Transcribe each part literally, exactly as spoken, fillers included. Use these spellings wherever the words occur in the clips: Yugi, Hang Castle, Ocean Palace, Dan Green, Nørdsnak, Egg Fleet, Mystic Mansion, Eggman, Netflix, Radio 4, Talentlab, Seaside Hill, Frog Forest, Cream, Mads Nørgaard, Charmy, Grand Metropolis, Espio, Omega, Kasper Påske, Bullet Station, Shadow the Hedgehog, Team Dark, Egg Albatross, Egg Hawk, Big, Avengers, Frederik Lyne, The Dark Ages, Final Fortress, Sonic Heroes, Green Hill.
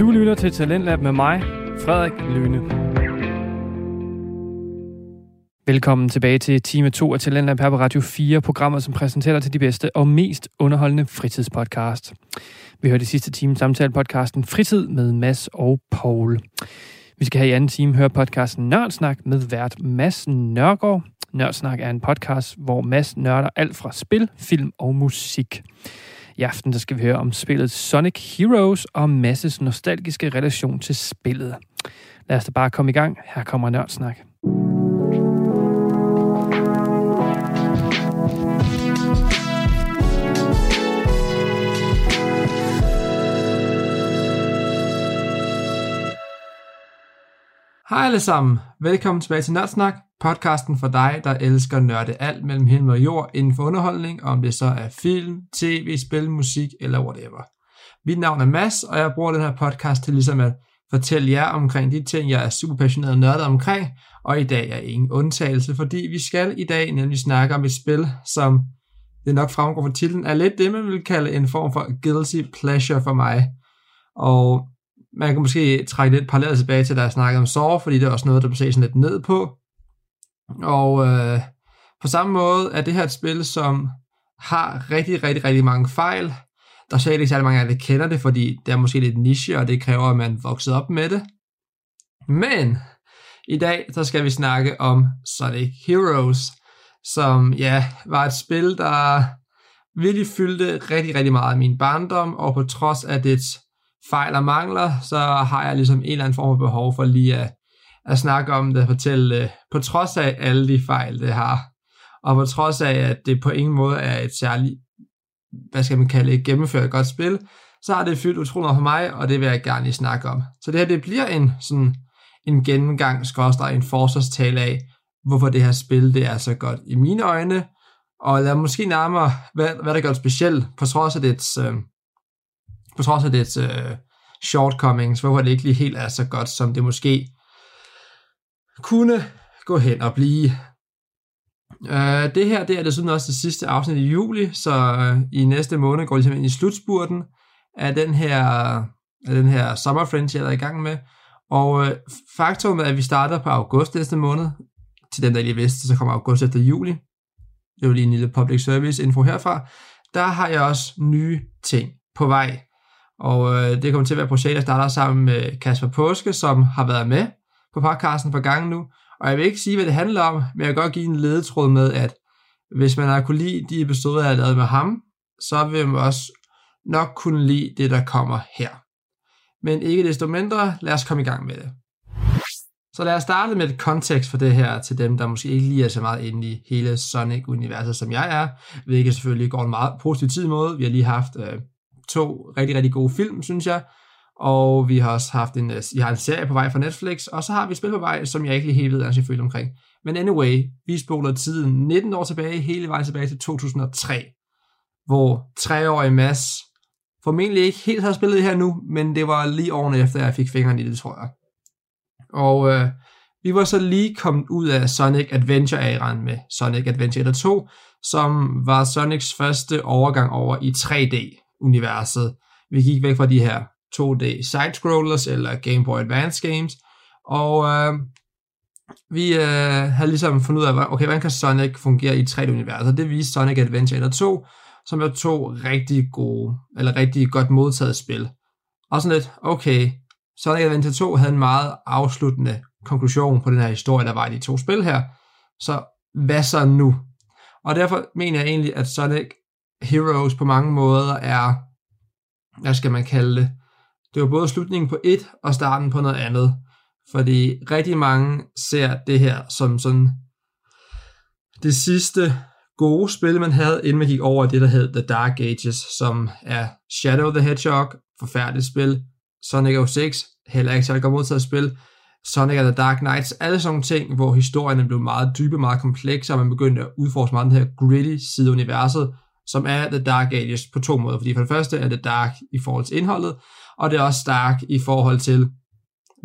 Du lytter til Talentlab med mig, Frederik Lyne. Velkommen tilbage til time to af Talentlab her på Radio fire, programmer som præsenterer dig til de bedste og mest underholdende fritidspodcast. Vi hørte i sidste time samtale-podcasten Fritid med Mads og Poul. Vi skal her i anden time høre podcasten Nørdsnak med vært Mads Nørgaard. Nørdsnak er en podcast, hvor Mads nørder alt fra spil, film og musik. I aften der skal vi høre om spillet Sonic Heroes og Mads' nostalgiske relation til spillet. Lad os da bare komme i gang. Her kommer Nørdsnak. Hej alle sammen. Velkommen tilbage til Nørdsnak, podcasten for dig, der elsker nørde alt mellem himmel og jord inden for underholdning, om det så er film, tv, spil, musik eller whatever. Mit navn er Mads, og jeg bruger den her podcast til ligesom at fortælle jer omkring de ting, jeg er super passioneret nørdet omkring, og i dag er ingen undtagelse, fordi vi skal i dag nemlig snakke om et spil, som det nok fremgår fra titlen, er lidt det, man vil kalde en form for guilty pleasure for mig. Og man kan måske trække lidt parallelt tilbage til, da jeg snakkede om Saw, fordi det er også noget, der bliver set sådan lidt ned på. Og øh, på samme måde er det her et spil, som har rigtig, rigtig, rigtig mange fejl. Der er slet ikke særlig mange af jer, der kender det, fordi det er måske lidt niche, og det kræver, at man voksede op med det. Men i dag, så skal vi snakke om Sonic Heroes, som ja, var et spil, der virkelig fyldte rigtig, rigtig meget af min barndom, og på trods af dets fejl og mangler, så har jeg ligesom en eller anden form for behov for lige at, at snakke om det og fortælle, uh, på trods af alle de fejl, det har, og på trods af, at det på ingen måde er et særligt, hvad skal man kalde et gennemført godt spil, så har det fyldt utrolig meget for mig, og det vil jeg gerne lige snakke om. Så det her, det bliver en sådan en gennemgang, skråstreg, en forsvarstale af, hvorfor det her spil, det er så godt i mine øjne, og lad måske nærmere, hvad, hvad der gør det specielt, på trods af dets uh, på trods af dets uh, shortcomings, hvorfor det ikke lige helt er så godt, som det måske kunne gå hen og blive. Uh, det her, det er desuden også det sidste afsnit i juli, så uh, i næste måned går ligesom ind i slutspurten af den her, af den her summer frenzy, jeg er i gang med, og uh, faktum er, at vi starter på august næste måned. Til dem, der lige vidste, så kommer august efter juli. Det er jo lige en lille public service info herfra. Der har jeg også nye ting på vej. Og øh, det kommer til at være et projekt, der starter sammen med Kasper Påske, som har været med på podcasten for gangen nu. Og jeg vil ikke sige, hvad det handler om, men jeg vil godt give en ledetråd med, at hvis man har kunne lide de episoder, jeg har lavet med ham, så vil man også nok kunne lide det, der kommer her. Men ikke desto mindre, lad os komme i gang med det. Så lad os starte med et kontekst for det her, til dem, der måske ikke lige er så meget inde i hele Sonic-universet, som jeg er, hvilket selvfølgelig går en meget positiv tid imod. Vi har lige haft Øh, to rigtig, rigtig gode film, synes jeg. Og vi har også haft en, jeg har en serie på vej fra Netflix, og så har vi et spil på vej, som jeg ikke lige helt ved, altså jeg føler omkring. Men anyway, vi spoler tiden nitten år tilbage, hele vejen tilbage til to tusind og tre, hvor treårige Mads formentlig ikke helt havde spillet det her nu, men det var lige årene efter, jeg fik fingeren i det, tror jeg. Og øh, vi var så lige kommet ud af Sonic Adventure-æraen med Sonic Adventure to, som var Sonics første overgang over i tre D. Universet. Vi gik væk fra de her to D side-scrollers eller Game Boy Advance games, og øh, vi øh, havde ligesom fundet ud af, okay, hvordan kan Sonic fungere i tre D-universet? Det viste Sonic Adventure to, som er to rigtig gode, eller rigtig godt modtaget spil. Og sådan lidt, okay, Sonic Adventure to havde en meget afsluttende konklusion på den her historie, der var i de to spil her, så hvad så nu? Og derfor mener jeg egentlig, at Sonic Heroes på mange måder er, hvad skal man kalde det, det var både slutningen på et og starten på noget andet, fordi rigtig mange ser det her som sådan det sidste gode spil, man havde, inden man gik over det, der hed The Dark Ages, som er Shadow the Hedgehog, forfærdeligt spil, Sonic nul seks, heller ikke særlig godt modtaget spil, Sonic and the Dark Knights, alle sådan ting, hvor historierne blev meget dybe, meget komplekse, og man begyndte at udforske meget den her gritty side af universet, som er The Dark Ages på to måder, fordi for det første er det dark i forhold til indholdet, og det er også dark i forhold til,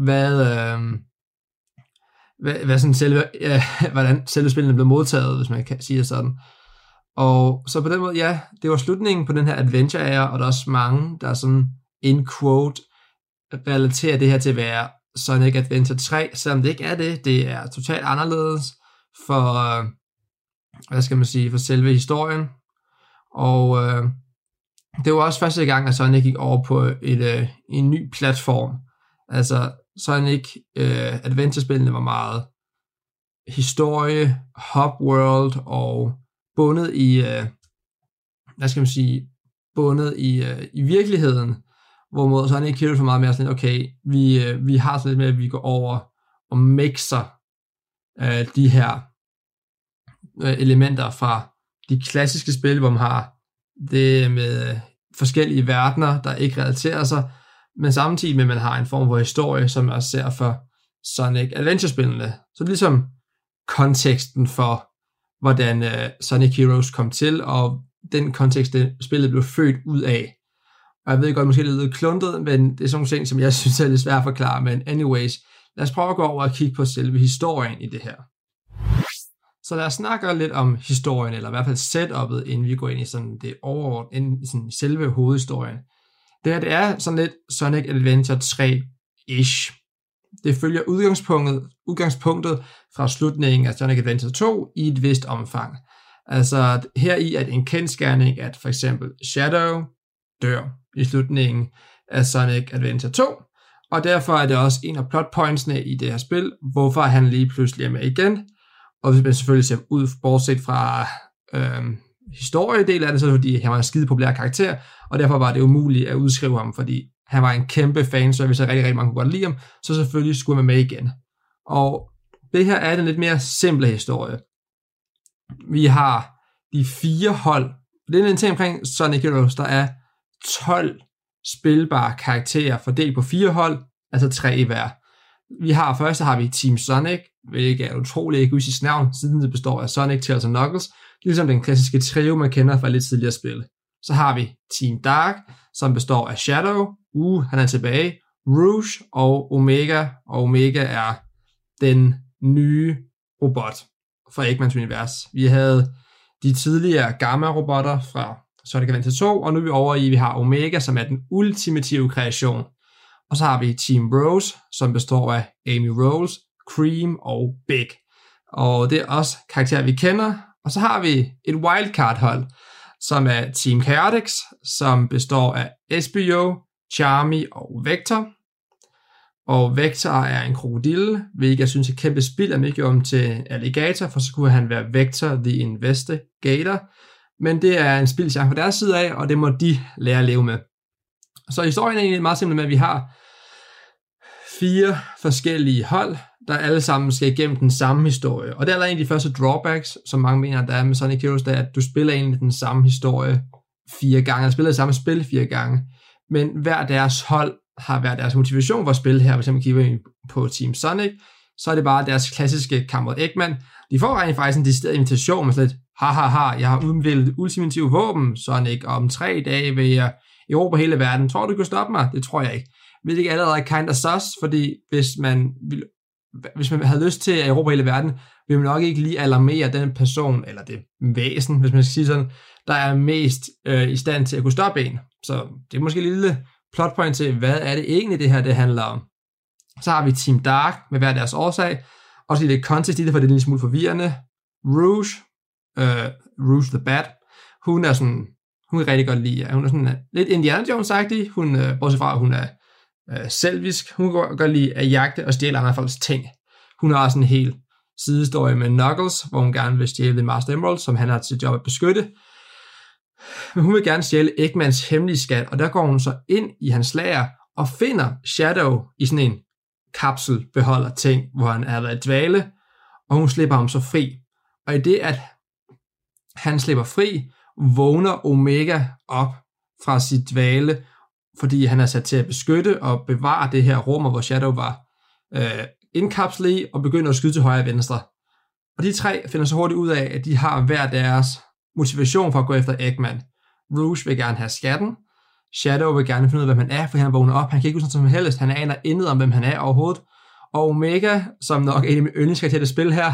hvad, øh, hvad, hvad sådan selve, øh, hvordan selve spillene blev modtaget, hvis man kan sige det sådan. Og så på den måde, ja, det var slutningen på den her adventure-ære, og der er også mange, der sådan, in quote, relaterer det her til at være Sonic Adventure tre, selvom det ikke er det. Det er totalt anderledes for, hvad skal man sige, for selve historien. Og øh, det var også første gang, at Sonic gik over på et, øh, en ny platform. Altså Sonic øh, Adventure-spillene var meget historie, hub-world og bundet i, øh, hvad skal man sige, bundet i, øh, i virkeligheden. Hvorimod Sonic Heroes for meget mere sådan, okay, vi, øh, vi har sådan lidt med, at vi går over og mixer øh, de her øh, elementer fra de klassiske spil, hvor man har det med forskellige verdener, der ikke relaterer sig, men samtidig med, at man har en form for historie, som man også ser for Sonic Adventure-spillene. Så ligesom konteksten for, hvordan øh, Sonic Heroes kom til, og den kontekst, det spillet blev født ud af. Og jeg ved godt, måske det lyder kluntet, men det er sådan nogle ting, som jeg synes er lidt svært at forklare, men anyways, lad os prøve at gå over og kigge på selve historien i det her. Så lad os snakke lidt om historien, eller i hvert fald setup'et, inden vi går ind i sådan det overordnede, inden i sådan selve hovedhistorien. Det her, det er sådan lidt Sonic Adventure tre-ish. Det følger udgangspunktet, udgangspunktet fra slutningen af Sonic Adventure to i et vist omfang. Altså her i at en kendsgerning, at for eksempel Shadow dør i slutningen af Sonic Adventure to, og derfor er det også en af plotpointsene i det her spil, hvorfor han lige pludselig er med igen. Og hvis man selvfølgelig ser ud, bortset fra øhm, historiedel af det, så fordi han var en skide populær karakter, og derfor var det umuligt at udskrive ham, fordi han var en kæmpe fanservice, og rigtig, rigtig mange kunne godt lide ham, så selvfølgelig skulle man med igen. Og det her er den lidt mere simple historie. Vi har de fire hold. Det er en ting omkring Sonic Heroes, der er tolv spilbare karakterer fordelt på fire hold, altså tre i hver. Vi har først har vi Team Sonic, hvilket er utroligt egoistisk navn, siden det består af Sonic, Tails og Knuckles, ligesom den klassiske trio, man kender fra lidt tidligere spil. Så har vi Team Dark, som består af Shadow, uh, han er tilbage, Rouge og Omega, og Omega er den nye robot fra Eggmans univers. Vi havde de tidligere Gamma-robotter fra Sonic Adventure to, og nu er vi over i, vi har Omega, som er den ultimative kreation. Og så har vi Team Rose, som består af Amy Rose, Cream og Big. Og det er også karakterer, vi kender. Og så har vi et wildcard-hold, som er Team Chaotix, som består af Espio, Charmy og Vector. Og Vector er en krokodille, hvilket jeg synes er kæmpe spild, at man ikke gjorde om til en alligator, for så kunne han være Vector the Investigator. Men det er en spildchance fra deres side af, og det må de lære at leve med. Så historien er egentlig meget simpel med, at vi har fire forskellige hold, der alle sammen skal igennem den samme historie. Og det er der egentlig de første drawbacks, som mange mener, der er med Sonic Heroes, der er, at du spiller egentlig den samme historie fire gange, og spiller det samme spil fire gange. Men hver deres hold har hver deres motivation for at spille her. Hvis man kigger på Team Sonic, så er det bare deres klassiske kamp mod Eggman. De får egentlig faktisk en decideret invitation med sådan lidt, hahaha, jeg har udviklet ultimative våben, Sonic, og om tre dage vil jeg erobre hele verden. Tror du, kan stoppe mig? Det tror jeg ikke. Vil det ikke allerede kind of sus, fordi hvis man, ville, hvis man havde lyst til at erobre hele verden, vil man nok ikke lige alarmere den person, eller det væsen, hvis man skal sige sådan, der er mest øh, i stand til at kunne stoppe en. Så det er måske et lille plotpoint til, hvad er det egentlig, det her det handler om. Så har vi Team Dark med hver deres årsag. Også lige lidt kontekst i det, for det er en lille smule forvirrende. Rouge, øh, Rouge the Bat, hun er sådan, hun kan rigtig godt lide, hun er sådan lidt Indiana Jones-agtig, hun, øh, bortset fra, hun er øh, selvisk, hun kan godt lide at jagte og stjæle andre folks ting. Hun har også en hel sidestorie med Knuckles, hvor hun gerne vil stjæle Master Emerald, som han har til job at beskytte. Men hun vil gerne stjæle Eggmans hemmelige skat, og der går hun så ind i hans lager og finder Shadow i sådan en kapsel beholder ting, hvor han har været i dvale, og hun slipper ham så fri. Og i det, at han slipper fri, vågner Omega op fra sit dvale, fordi han er sat til at beskytte og bevare det her rum, hvor Shadow var øh, indkapslet i, og begynder at skyde til højre og venstre. Og de tre finder så hurtigt ud af, at de har hver deres motivation for at gå efter Eggman. Rouge vil gerne have skatten, Shadow vil gerne finde ud af, hvem han er, for han vågner op. Han kan ikke huske noget som helst. Han aner intet om, hvem han er overhovedet. Og Omega, som nok er en af mine yndlingskarakterer til at spille her,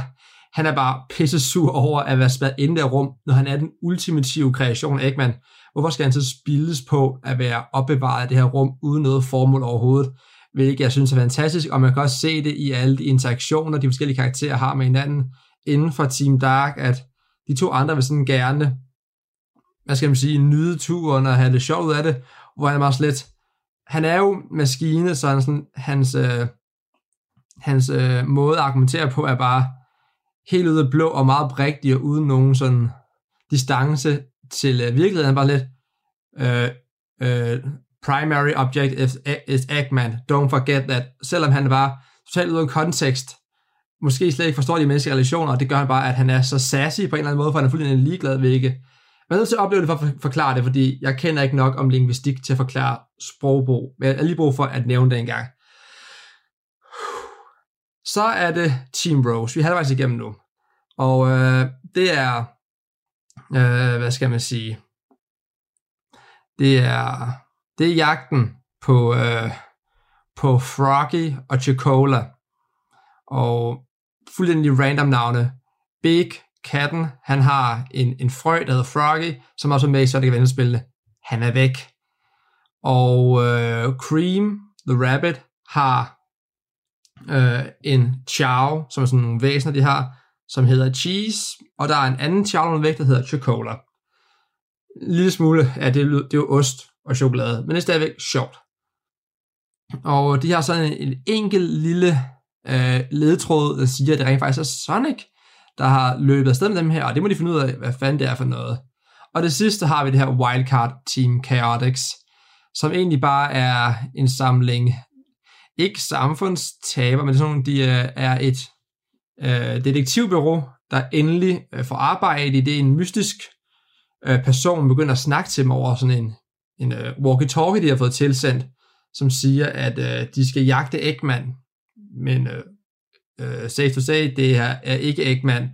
Han er bare pisse sur over at være spadet inde der rum, når han er den ultimative kreation af Eggman. Hvorfor skal han så spildes på at være opbevaret af det her rum uden noget formål overhovedet? Hvilket jeg synes er fantastisk, og man kan også se det i alle de interaktioner, de forskellige karakterer har med hinanden inden for Team Dark, at de to andre vil sådan gerne, hvad skal man sige, nyde turen og have det sjovt ud af det, hvor han er meget slet. Han er jo maskine, så han sådan, hans, øh, hans øh, måde at argumentere på er bare helt ude af blå og meget prægtig og uden nogen sådan distance til øh, virkeligheden, bare lidt øh, øh, primary object is, is Eggman, don't forget that, selvom han var totalt uden kontekst, måske slet ikke forstår de menneskelige relationer, og det gør han bare, at han er så sassy på en eller anden måde, for han er fuldstændig ligeglad ved ikke. Man er nødt til at opleve det for at forklare det, fordi jeg kender ikke nok om lingvistik til at forklare sprogbrug, men jeg har lige brug for at nævne det engang. Så er det Team Rose, vi er halvvejs igennem nu, og øh, det er, øh, hvad skal man sige, det er, det er jagten på, øh, på Froggy og Chocola, og fuldstændig random navne. Big, katten, han har en, en frø, der hedder Froggy, som også er med i Sonic Adventure-spillene. Han er væk. Og øh, Cream, the rabbit, har øh, en chow, som er sådan nogle væsener, de har, som hedder Cheese, og der er en anden chow, der væk, der hedder Chocola. En lille smule, ja, det, det er jo ost og chokolade, men det er stadigvæk sjovt. Og de har sådan en, en enkel lille øh, ledtråd, der siger, at det rent faktisk er Sonic, der har løbet afsted med dem her, og det må de finde ud af, hvad fanden det er for noget. Og det sidste har vi det her wildcard Team Chaotix, som egentlig bare er en samling, ikke samfundstaber, men sådan de er et øh, detektivbureau, der endelig øh, får arbejde i det. En mystisk øh, person begynder at snakke til dem over sådan en, en øh, walkie-talkie, de har fået tilsendt, som siger, at øh, de skal jagte Eggman, men øh, Uh, safe to say, det her er ikke Eggman.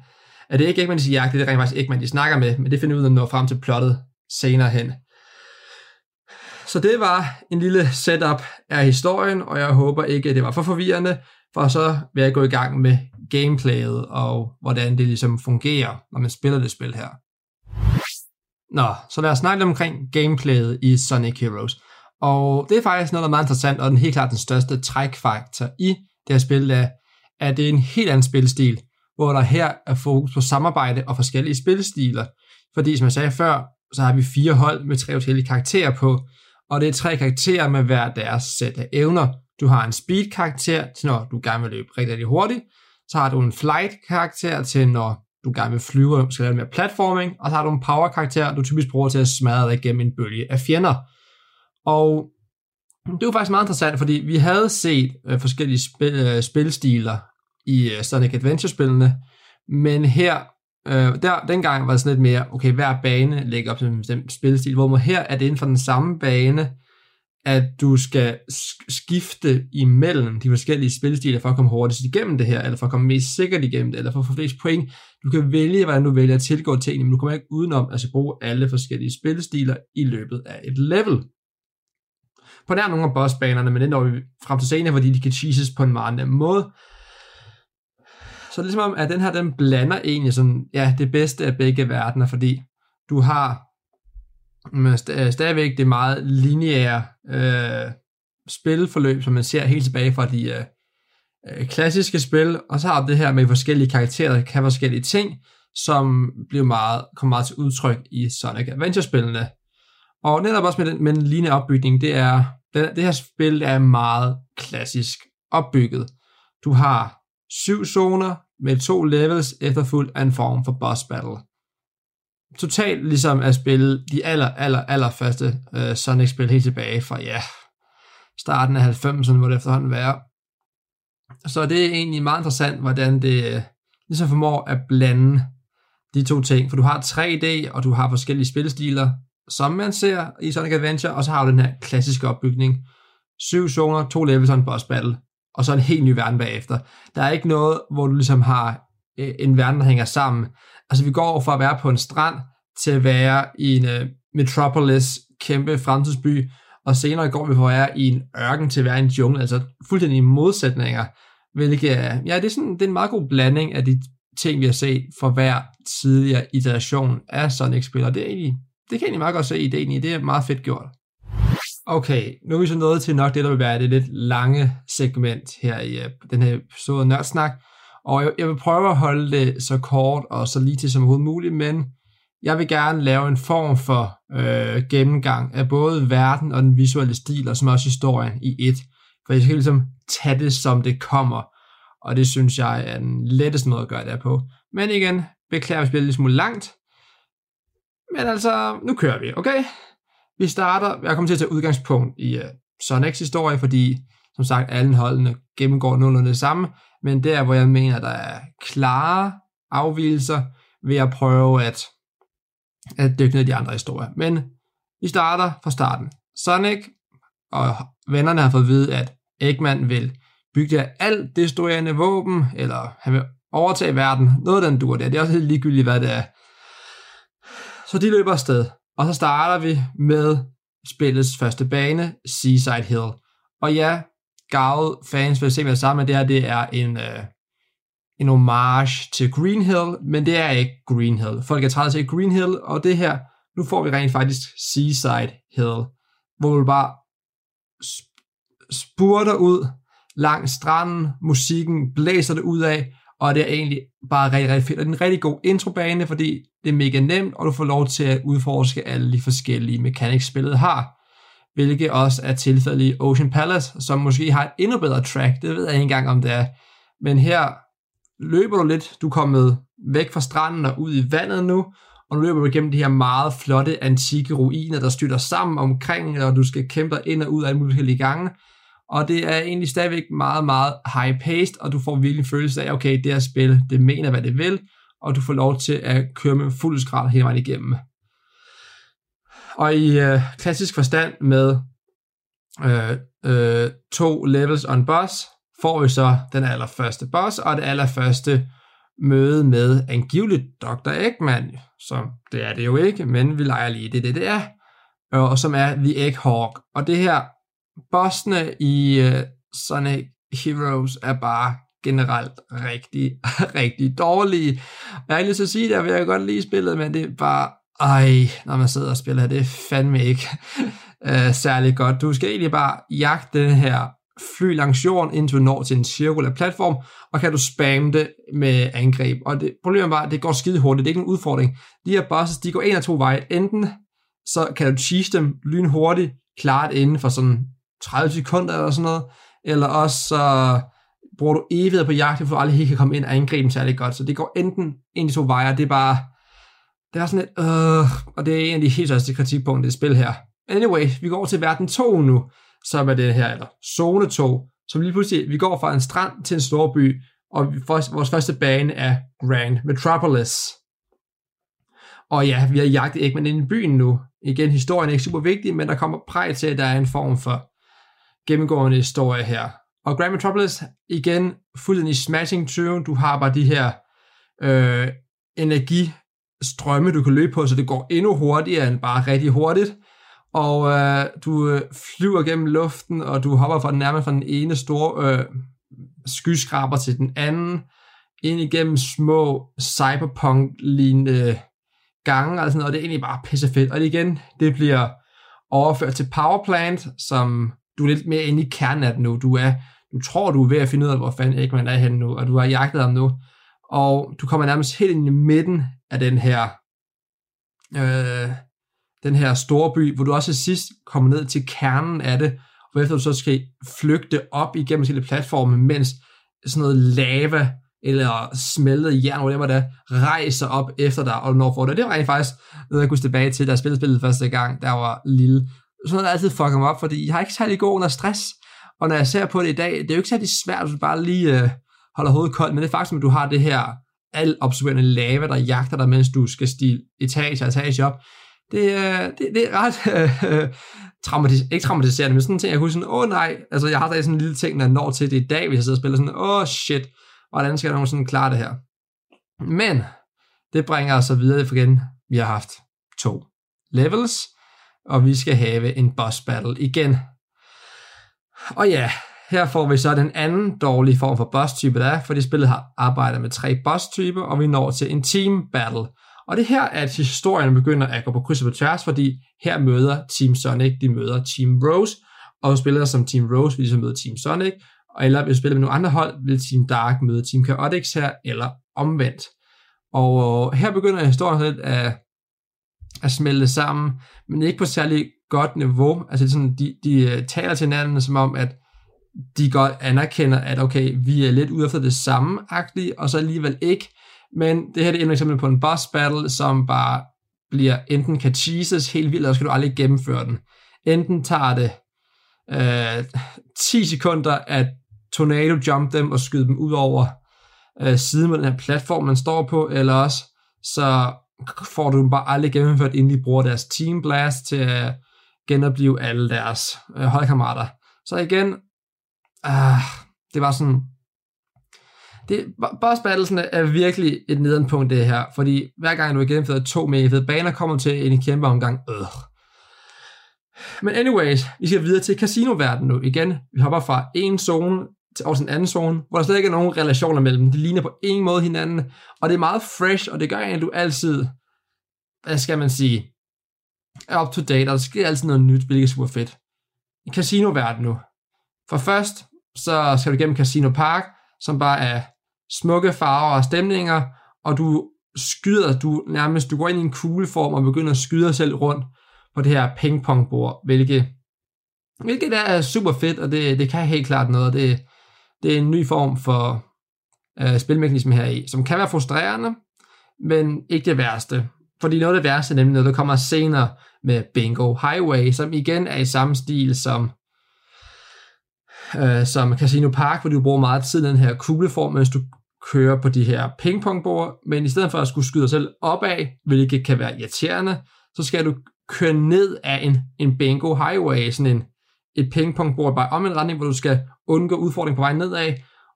Er det ikke Eggman, de skal jagte? Det er rent faktisk Eggman, de snakker med, men det finder vi ud af, når vi frem til plottet senere hen. Så det var en lille setup af historien, og jeg håber ikke, at det var for forvirrende, for så vil jeg gå i gang med gameplayet, og hvordan det ligesom fungerer, når man spiller det spil her. Nå, så lad os snakke lidt omkring gameplayet i Sonic Heroes. Og det er faktisk noget, der er meget interessant, og den helt klart den største trækfaktor i det her spil, der at det er en helt anden spilstil, hvor der her er fokus på samarbejde og forskellige spilstiler. Fordi, som jeg sagde før, så har vi fire hold med tre forskellige karakterer på, og det er tre karakterer med hver deres sæt af evner. Du har en speed-karakter til, når du gerne vil løbe rigtig, rigtig hurtigt, så har du en flight-karakter til, når du gerne vil flyve og skal lave mere platforming, og så har du en power-karakter, du typisk bruger til at smadre dig gennem en bølge af fjender. Og det var faktisk meget interessant, fordi vi havde set øh, forskellige spil, øh, spilstiler i øh, Sonic Adventure-spillene, men her, øh, der, dengang var det sådan lidt mere, okay, hver bane lægger op til en bestemt spilstil, hvor man her er det inden for den samme bane, at du skal skifte imellem de forskellige spilstiler for at komme hurtigst igennem det her, eller for at komme mest sikkert igennem det, eller for at få flest point. Du kan vælge, hvordan du vælger at tilgå tingene, men du kommer ikke udenom at bruge alle forskellige spilstiler i løbet af et level. På nær nogle af bossbanerne, men det når vi frem til senere, fordi de kan cheeses på en meget nem måde. Så det er ligesom om, at den her, den blander egentlig sådan, ja, det bedste af begge verdener, fordi du har st- stadigvæk det meget lineære øh, spilforløb, som man ser helt tilbage fra de øh, klassiske spil, og så har du det her med forskellige karakterer, der kan forskellige ting, som bliver meget, kommer meget til udtryk i Sonic Adventure-spillene. Og netop også med den, med den lignende opbygning, det er, det, det her spil er meget klassisk opbygget. Du har syv zoner med to levels efterfulgt af en form for boss battle. Totalt ligesom at spille de aller, aller, aller første øh, Sonic-spil helt tilbage fra, ja, starten af halvfemserne, hvor det efterhånden var. Så det er egentlig meget interessant, hvordan det øh, ligesom formår at blande de to ting. For du har tre D, og du har forskellige spilstiler, som man ser i Sonic Adventure, og så har du den her klassiske opbygning. Syv zoner, to levels og en boss battle, og så en helt ny verden bagefter. Der er ikke noget, hvor du ligesom har øh, en verden, der hænger sammen. Altså vi går fra at være på en strand, til at være i en øh, metropolis, kæmpe fremtidsby, og senere går vi fra at være i en ørken, til at være i en jungle, altså fuldstændig modsætninger, hvilket, ja, det er sådan, det er en meget god blanding af de ting, vi har set for hver tidligere iteration af Sonic-spil, og det, er egentlig, det kan egentlig meget godt se i ideen i, det er meget fedt gjort. Okay, nu er vi så nået til nok det, der vil være det lidt lange segment her i uh, den her episode af Nørdsnak, og jeg, jeg vil prøve at holde det så kort og så lige til som overhovedet muligt, men jeg vil gerne lave en form for øh, gennemgang af både verden og den visuelle stil, og som også historien i et, for jeg skal ligesom tage det, som det kommer, og det synes jeg er den letteste måde at gøre det på. Men igen, beklager, vi spiller lidt smule langt, men altså, nu kører vi, okay? Vi starter, jeg kommer til at tage udgangspunkt i uh, Sonics historie, fordi som sagt, alle holdene gennemgår nogenlunde det samme, men der, hvor jeg mener, der er klare afvigelser, vil jeg prøve at, at dykke ned i de andre historier. Men vi starter fra starten. Sonic og vennerne har fået at vide, at Eggman vil bygge der alt destruerende våben, eller han vil overtage verden, noget den dur der, det er også helt ligegyldigt, hvad det er. Så de løber afsted. Og så starter vi med spillets første bane, Seaside Hill. Og ja, gavede fans vil se med det samme, at det her det er en, øh, en homage til Green Hill, men det er ikke Green Hill. Folk er trætte til Green Hill, og det her, nu får vi rent faktisk Seaside Hill, hvor vi bare spurter ud langs stranden, musikken blæser det ud af, og det er egentlig bare rigtig, rigtig fedt. Og det er en rigtig god introbane, fordi det er mega nemt, og du får lov til at udforske alle de forskellige mechanics, spillet har, hvilket også er tilfældet i Ocean Palace, som måske har et endnu bedre track, det ved jeg ikke engang, om det er. Men her løber du lidt, du kommer væk fra stranden og ud i vandet nu, og nu løber du igennem de her meget flotte, antikke ruiner, der styrter sammen omkring, og du skal kæmpe dig ind og ud af alle mulige gange. Og det er egentlig stadigvæk meget, meget high-paced, og du får virkelig en følelse af, okay, det her spil, det mener, hvad det vil, og du får lov til at køre med fuld skrald hele vejen igennem. Og i øh, klassisk forstand med øh, øh, to levels og en boss, får vi så den allerførste boss, og det allerførste møde med angiveligt doktor Eggman, som det er det jo ikke, men vi leger lige det, det, det er, og som er The Egg Hawk. Og det her bossene i uh, Sonic Heroes er bare generelt rigtig, rigtig dårlige. Jeg har ikke lyst til at sige det, for jeg kan godt lide spillet, men det er bare, ej, når man sidder og spiller, det er fandme ikke uh, særlig godt. Du skal egentlig bare jagte den her fly langs jorden, indtil du når til en cirkulær platform, og kan du spamme det med angreb. Og det, problemet var, at det går skide hurtigt, det er ikke en udfordring. De her bosses, de går en af to veje. Enten så kan du cheese dem lynhurtigt, klart inden for sådan tredive sekunder eller sådan noget, eller også så bruger du evigheder på jagt, for du aldrig helt kan komme ind og angribe dem særlig godt, så det går enten en af to vejer, det er bare, det er sådan lidt, øh, og det er en af de helt største kritikpunkter i det spil her. Anyway, vi går over til verden to nu, som er det her, eller zone to, som lige pludselig, vi går fra en strand til en storby, og vores første bane er Grand Metropolis. Og ja, vi har jagtet Eggman inde i byen nu. Igen, historien er ikke super vigtig, men der kommer præg til, at der er en form for gennemgående historie her. Og Grand Metropolis, igen, fuldt i smashing tyven. Du har bare de her øh, energistrømme, du kan løbe på, så det går endnu hurtigere end bare rigtig hurtigt. Og øh, du flyver gennem luften, og du hopper fra den, nærmest fra den ene store øh, skyskraber til den anden, ind igennem små cyberpunk-lignende gange, og, sådan noget, og det er egentlig bare pissefedt. Og det igen, det bliver overført til Powerplant, som du er lidt mere inde i kernen af nu. Du, er, du tror, du er ved at finde ud af, hvor fanden Eggman er henne nu, og du har jagtet ham nu. Og du kommer nærmest helt ind i midten af den her, øh, den her store by, hvor du også sidst kommer ned til kernen af det, hvorefter du så skal flygte op igennem sine platforme, mens sådan noget lava eller smeltet jern, hvor det var der, rejser op efter dig, og når får det. Det var egentlig faktisk noget, jeg kunne tilbage til, da jeg spillede spillet første gang, der var lille. Sådan noget, der altid fucker mig op, fordi jeg har ikke særlig god under stress, og når jeg ser på det i dag, det er jo ikke særlig svært, at du bare lige øh, holder hovedet koldt, men det er faktisk, at du har det her alopsummerende lava, der jagter dig, mens du skal stige etage og etage op. Det, øh, det, det er ret øh, traumatis- ikke traumatiserende, men sådan en ting, jeg kunne sige sådan, åh nej, altså jeg har da sådan en lille ting, når jeg når til det i dag, hvis jeg sidder og spiller sådan, åh shit, hvordan skal nogen sådan klare det her? Men det bringer os så videre igen. Vi har haft to levels, og vi skal have en boss battle igen. Og ja, Her får vi så den anden dårlige form for boss-type, der er, fordi spillet har arbejdet med tre boss-typer, og vi når til en team battle. Og det her er, at historien begynder at gå på kryds og på tværs, fordi her møder Team Sonic, de møder Team Rose, og spillere som Team Rose vil så møde Team Sonic, og eller hvis vi spiller med nogle andre hold, vil Team Dark møde Team Chaotix her, eller omvendt. Og her begynder historien lidt at, at smelte sammen, men ikke på særlig godt niveau. Altså sådan, de, de taler til hinanden som om, at de godt anerkender, at okay, vi er lidt ude efter det samme-agtige, og så alligevel ikke. Men det her er et eksempel på en boss battle, som bare bliver enten kan cheeses helt vildt, eller skal du aldrig gennemføre den. Enten tager det øh, ti sekunder at tornado jump dem og skyde dem ud over øh, siden med den her platform, man står på, eller også så får du dem bare aldrig gennemført, inden de bruger deres team blast til at genopleve alle deres øh, holdkammerater. Så igen, øh, det var sådan... Det, boss battlesene er virkelig et nedenpunkt, det her, fordi hver gang du har gennemført to mega fede baner, kommer til en kæmpe omgang. Øh. Men anyways, vi skal videre til casinoverdenen nu igen. Vi hopper fra en zone til over til en anden zone, hvor der slet ikke er nogen relationer mellem. De ligner på ingen måde hinanden, og det er meget fresh, og det gør, at du altid, hvad skal man sige, er up to date, og der sker altid noget nyt, hvilket er super fedt. En casinoverdenen nu. For først, så skal du gennem Casino Park, som bare er smukke farver og stemninger, og du skyder, du nærmest, du går ind i en kugleform og begynder at skyde dig selv rundt på det her pingpongbord, hvilket, hvilket er super fedt, og det, det kan helt klart noget, og det, det er en ny form for øh, spilmekanisme her i, som kan være frustrerende, men ikke det værste, fordi noget af det værste er nemlig noget, der kommer senere med Bingo Highway, som igen er i samme stil som Uh, som Casino Park, hvor du bruger meget tid i den her kugleform, mens du kører på de her pingpongbord, men i stedet for at skulle skyde dig selv opad, hvilket kan være irriterende, så skal du køre ned af en, en Bingo Highway, sådan en, et pingpongbord bare om en retning, hvor du skal undgå udfordring på vej nedad,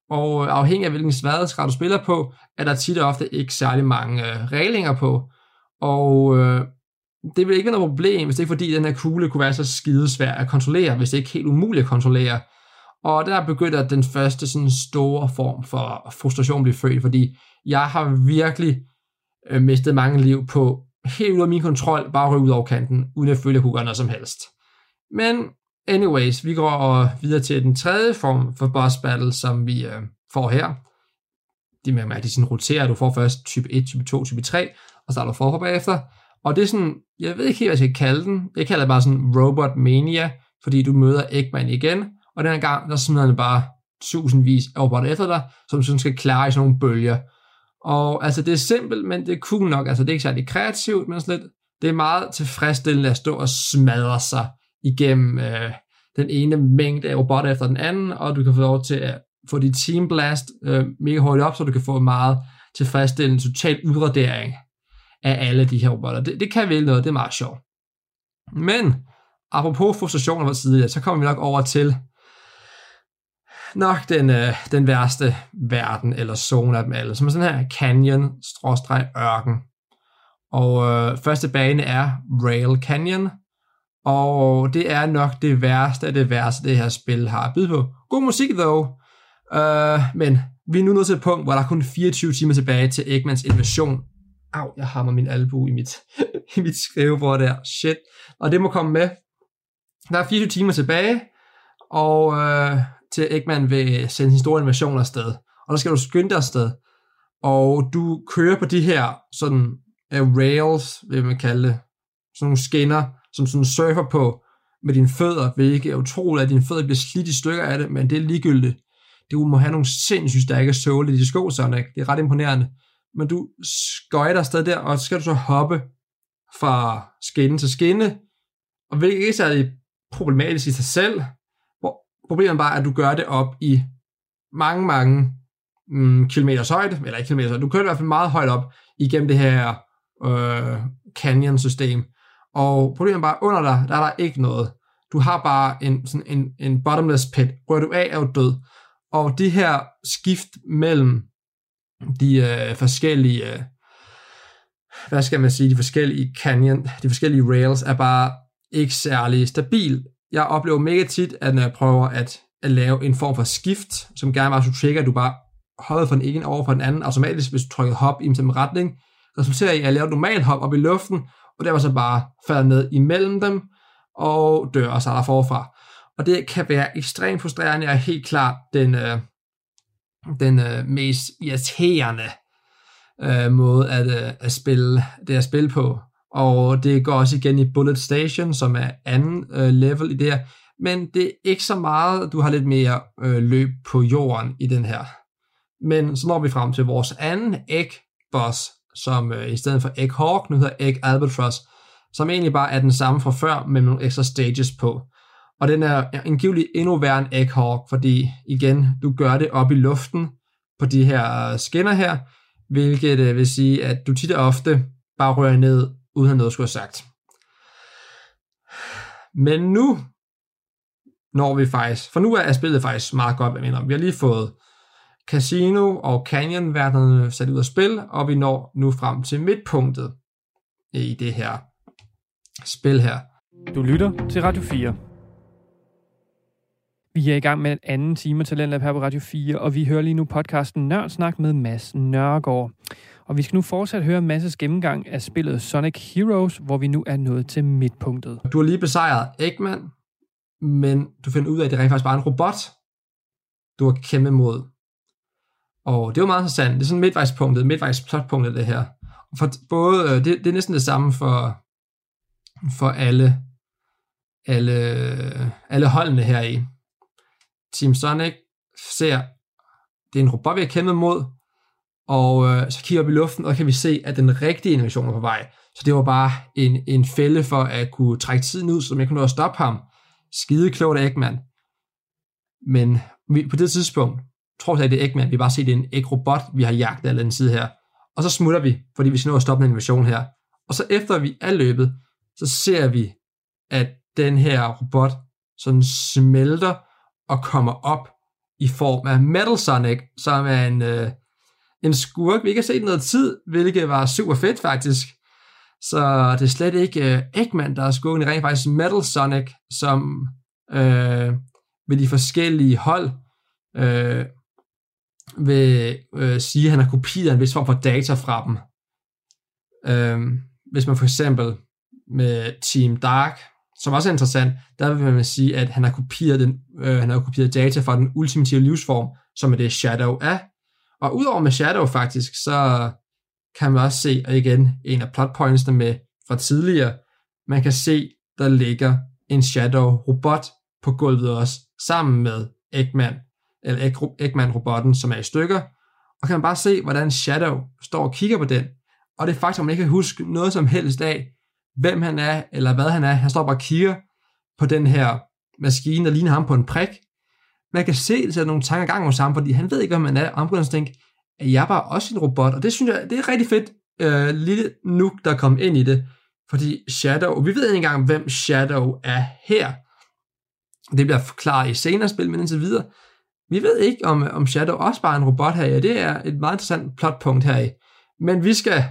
og afhængig af hvilken sværhedsgrad du spiller på, er der tit og ofte ikke særlig mange uh, reglinger på, og uh, det vil ikke være noget problem, hvis det ikke fordi den her kugle kunne være så skidesvær at kontrollere, hvis det ikke helt umuligt at kontrollere. Og der begynder den første sådan store form for frustration bliver født, fordi jeg har virkelig øh, mistet mange liv på helt ud af min kontrol, bare ryge ud over kanten, uden at føle, at jeg kunne gøre noget som helst. Men anyways, vi går videre til den tredje form for boss battle, som vi øh, får her. Det med at de sådan roterer, du får først type et, type to, type tre, og så er du forfra bagefter. Og det er sådan, jeg ved ikke helt, hvad jeg skal kalde den. Jeg kalder det bare sådan Robot Mania, fordi du møder Eggman igen. Og den gang, der smider han bare tusindvis af robotter efter dig, som sådan skal klare i sådan nogle bølger. Og altså, det er simpelt, men det er cool nok. Altså, det er ikke særlig kreativt, men sådan lidt. Det er meget tilfredsstillende at stå og smadre sig igennem øh, den ene mængde af robotter efter den anden, og du kan få lov til at få dit team blast øh, mega hurtigt op, så du kan få en meget tilfredsstillende total udradering af alle de her robotter. Det, det kan vel noget, det er meget sjovt. Men, apropos frustrationer fra tidligere, så kommer vi nok over til nok den, øh, den værste verden eller zone af dem alle, som er sådan her canyon-ørken. Og øh, første bane er Rail Canyon, og det er nok det værste af det værste, det her spil har at byde på. God musik, though, øh, men vi er nu nået til et punkt, hvor der er kun fireogtyve timer tilbage til Eggmans invasion. Au, jeg hammer min albu i mit, i mit skrivebord der, shit, og det må komme med. Der er fireogtyve timer tilbage, og øh, til Eggman vil sende sin store invasion afsted. Og der skal du skynde dig afsted. Og du kører på de her sådan uh, rails, vil man kalde det. Sådan nogle skinner, som sådan surfer på med dine fødder, hvilket er utroligt, at dine fødder bliver slidt i stykker af det, men det er ligegyldigt. Du må have nogle sindssygt stærke såle i de sko, Sonic. Det er ret imponerende. Men du skøjter afsted der, og så skal du så hoppe fra skinne til skinne, og hvilket ikke er særlig problematisk i sig selv. Problemet er bare, at du gør det op i mange, mange mm, kilometers højde, eller ikke kilometer, du kører i hvert fald meget højt op igennem det her øh, canyon-system. Og problemet er bare, under dig, der er der ikke noget. Du har bare en, sådan en, en bottomless pit. Rører du af, er du død. Og det her skift mellem de øh, forskellige, øh, hvad skal man sige, de forskellige canyon, de forskellige rails, er bare ikke særlig stabil. Jeg oplever mega tit, at når jeg prøver at at lave en form for skift, som gerne var, at du trigger, at du bare hoppede fra den ene over fra den anden automatisk, hvis du trykkede hop i en samme retning. Resulterer i, at jeg laver et normalt hop op i luften, og der var så bare faldet ned imellem dem, og dør og starter forfra. Og det kan være ekstremt frustrerende, og helt klart den, øh, den øh, mest irriterende øh, måde at, øh, at spille det at spille på. Og det går også igen i Bullet Station, som er anden øh, level i det her. Men det er ikke så meget, du har lidt mere øh, løb på jorden i den her. Men så når vi frem til vores anden Egg-boss, som øh, i stedet for Egg Hawk, nu hedder Egg Albatross, som egentlig bare er den samme fra før, men med nogle ekstra stages på. Og den er angiveligt endnu værre end Egg Hawk, fordi igen, du gør det op i luften på de her skinner her, hvilket øh, vil sige, at du tit og ofte bare rører ned, uden at noget skulle have sagt. Men nu når vi faktisk, for nu er spillet faktisk meget godt, jeg mener. Vi har lige fået Casino og Canyon-verdenerne sat ud af spil, og vi når nu frem til midtpunktet i det her spil her. Du lytter til Radio fire. Vi er i gang med en anden time til Talentlab her på Radio fire, og vi hører lige nu podcasten Nørdsnak med Mads Nørgaard. Og vi skal nu fortsat høre Mads' gennemgang af spillet Sonic Heroes, hvor vi nu er nået til midtpunktet. Du har lige besejret Eggman, men du finder ud af, at det rent faktisk bare er en robot, du har kæmpet mod. Og det er jo meget interessant. Det er sådan midtvejspunktet, midtvejsplotpunktet det her. For både, det, det er næsten det samme for, for alle, alle, alle holdene her i. Team Sonic ser, det er en robot, vi har kæmpet mod, og øh, så kigger vi op i luften, og kan vi se, at den rigtige innovation er på vej. Så det var bare en, en fælde for at kunne trække tiden ud, så man kunne nå at stoppe ham. Skide klogt af Eggman. Men vi, på det tidspunkt, tror jeg, at det er Eggman. Vi bare set, det er en æg-robot, vi har jagtet eller den side her. Og så smutter vi, fordi vi skal nå at stoppe den invasion her. Og så efter vi er løbet, så ser vi, at den her robot sådan smelter og kommer op i form af Metal Sonic, som er en, øh, en skurk, vi ikke har set noget tid, hvilket var super fedt faktisk. Så det er slet ikke øh, Eggman, der er skurken, det er rent faktisk Metal Sonic, som øh, ved de forskellige hold øh, vil øh, sige, at han har kopieret en vis form for data fra dem. Øh, hvis man for eksempel med Team Dark, som også er interessant, der vil man sige, at han har kopieret, den, øh, han har kopieret data fra den ultimative livsform, som er det Shadow af. Og udover med Shadow faktisk, så kan man også se, og igen, en af plotpointsene med fra tidligere, man kan se, der ligger en Shadow-robot på gulvet også, sammen med Eggman, eller Eggman-robotten, som er i stykker, og kan man bare se, hvordan Shadow står og kigger på den, og det er faktisk, at man ikke kan huske noget som helst af, hvem han er, eller hvad han er, han står bare og kigger på den her maskine, der ligner ham på en prik. Man kan se, at der er nogle tanker i gang hos ham, fordi han ved ikke, hvem han er, og omgående tænker, at jeg bare også en robot, og det synes jeg, det er rigtig fedt, øh, lille nuk, der kom ind i det, fordi Shadow, vi ved ikke engang, hvem Shadow er her, det bliver forklaret i senere spil, men indtil videre, vi ved ikke, om, om Shadow også bare er en robot her, ja, det er et meget interessant plotpunkt her i, men vi skal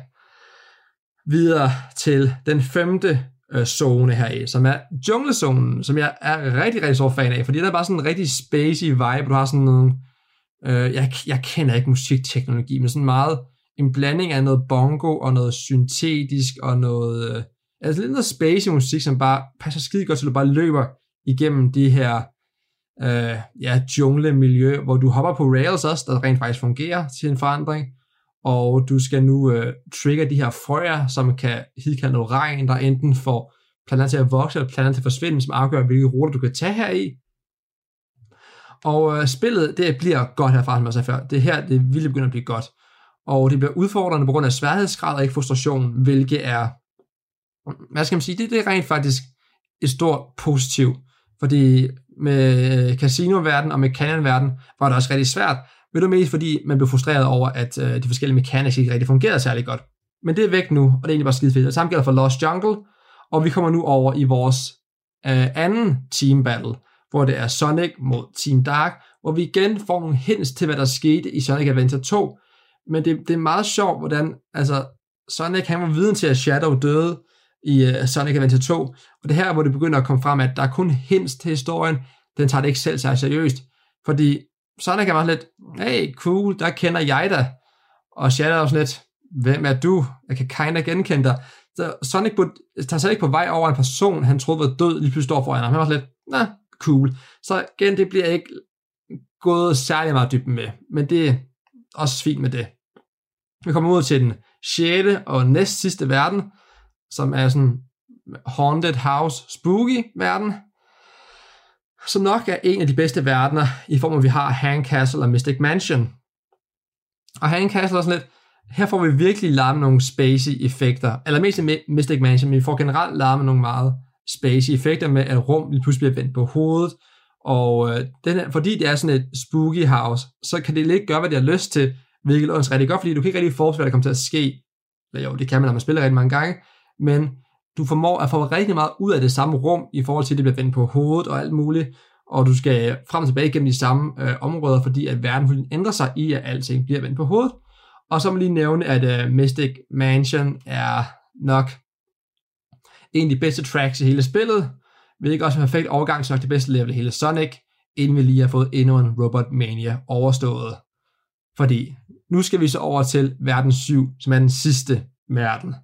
videre til den femte øh, zone her i, som er junglezonen, som jeg er rigtig, rigtig stor fan af, fordi der er bare sådan en rigtig spacey vibe, du har sådan nogle Jeg, jeg kender ikke musikteknologi, men sådan meget en blanding af noget bongo og noget syntetisk og noget, altså lidt noget space musik, som bare passer skide godt, så du bare løber igennem de her øh, ja, junglemiljø, hvor du hopper på rails også, der rent faktisk fungerer til en forandring, og du skal nu øh, trigger de her frøer, som kan hidkalde noget regn, der enten får planter til at vokse eller planter til at forsvinde, som afgør, hvilke ruter du kan tage her i. Og øh, spillet, det bliver godt herfra, som jeg sagde før. Det her, det ville begynde at blive godt. Og det bliver udfordrende på grund af sværhedsgrad og ikke frustration, hvilket er, hvad skal man sige, det, det er rent faktisk et stort positiv. Fordi med casino-verden og med canyon-verden var det også rigtig svært. Ved du mest, fordi man blev frustreret over, at øh, de forskellige mechanics ikke rigtig fungerede særlig godt. Men det er væk nu, og det er egentlig bare skide fedt. Det samme gælder for Lost Jungle, og vi kommer nu over i vores øh, anden team battle, hvor det er Sonic mod Team Dark, hvor vi igen får nogle hints til, hvad der skete i Sonic Adventure to. Men det, det er meget sjovt, hvordan altså, Sonic han var viden til, at Shadow døde i uh, Sonic Adventure to. Og det her, hvor det begynder at komme frem, at der er kun hints til historien. den tager det ikke selv sig seriøst, fordi Sonic er bare lidt, hey, cool, der kender jeg dig, og Shadow er også lidt, hvem er du? Jeg kan kinda genkende dig. Så Sonic tager sig ikke på vej over en person, han troede var død, lige pludselig står foran ham. Han var også lidt, nah, cool. Så igen, det bliver ikke gået særlig meget dybt med, men det er også fint med det. Vi kommer ud til den sjette og næst sidste verden, som er sådan Haunted House Spooky-verden, som nok er en af de bedste verdener, i form af, at vi har Hang Castle og Mystic Mansion. Og Hang Castle er sådan lidt, her får vi virkelig larme nogle spacey effekter, eller mest i Mystic Mansion, men vi får generelt larme nogle meget spacey effekter med, at rum lige pludselig bliver vendt på hovedet, og øh, den her, fordi det er sådan et spooky house, så kan det lidt gøre, hvad de har lyst til, hvilket lånes rigtig godt, fordi du kan ikke rigtig forestille, hvad der kommer til at ske. Eller jo, det kan man, når man spiller rigtig mange gange, men du formår at få rigtig meget ud af det samme rum, i forhold til, at det bliver vendt på hovedet og alt muligt, og du skal frem og tilbage gennem de samme øh, områder, fordi at verden ændrer sig i, at alting bliver vendt på hovedet. Og så må jeg lige nævne, at øh, Mystic Mansion er nok en af de bedste tracks i hele spillet, hvilket også er en perfekt overgang til nok det bedste level i hele Sonic, inden vi lige har fået endnu en Robot Mania overstået. Fordi nu skal vi så over til verden syv, som er den sidste verden.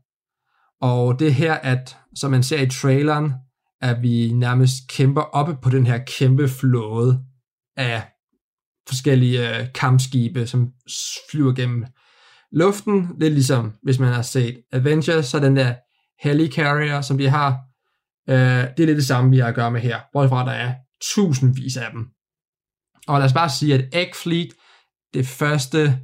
Og det er her, at som man ser i traileren, at vi nærmest kæmper oppe på den her kæmpe flåde af forskellige øh, kampskibe, som flyver gennem luften. Lidt ligesom, hvis man har set Avengers, så den der helicarrier, som de har, øh, det er lidt det samme, vi har at gøre med her. Bortset fra, der er tusindvis af dem. Og lad os bare sige, at Egg Fleet, det første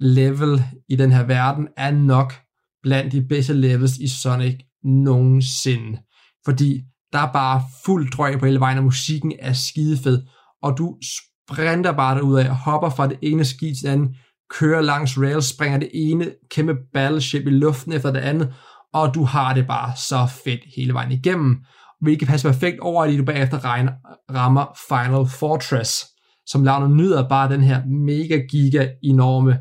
level i den her verden, er nok blandt de bedste levels i Sonic nogensinde. Fordi der er bare fuld drøg på hele vejen, og musikken er skidefed, og du sprinter bare derudad, hopper fra det ene ski til det andet, kører langs rails, springer det ene kæmpe battleship i luften efter det andet, og du har det bare så fedt hele vejen igennem, hvilket passer perfekt over, at du bagefter regner, rammer Final Fortress, som lader nyder bare den her mega giga enorme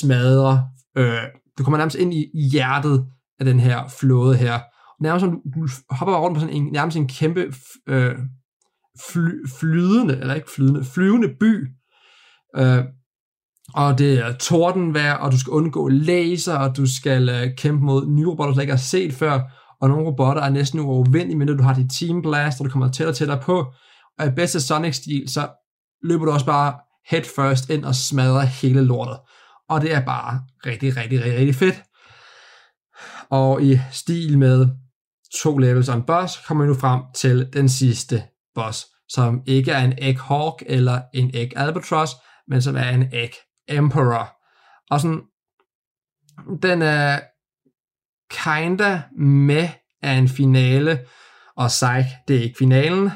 smadre. Øh, du kommer nærmest ind i hjertet af den her flåde her. Nærmest som du hopper rundt på sådan en, nærmest en kæmpe øh, fly, flydende, eller ikke flydende, flyvende by. Øh, og det er tordenvejr, og du skal undgå laser, og du skal øh, kæmpe mod nye robotter, du slet ikke har set før, og nogle robotter er næsten uovervindelige, men du har dit Team Blast, og du kommer tættere og tættere på. Og i bedste Sonic-stil, så løber du også bare head first ind og smadrer hele lortet. Og det er bare rigtig, rigtig, rigtig, rigtig fedt. Og i stil med to levels og en boss, kommer vi nu frem til den sidste boss, som ikke er en Egg Hawk eller en Egg Albatross, men som er en Egg Emperor. Og sådan, den er kinda med af en finale, og sej, det er ikke finalen,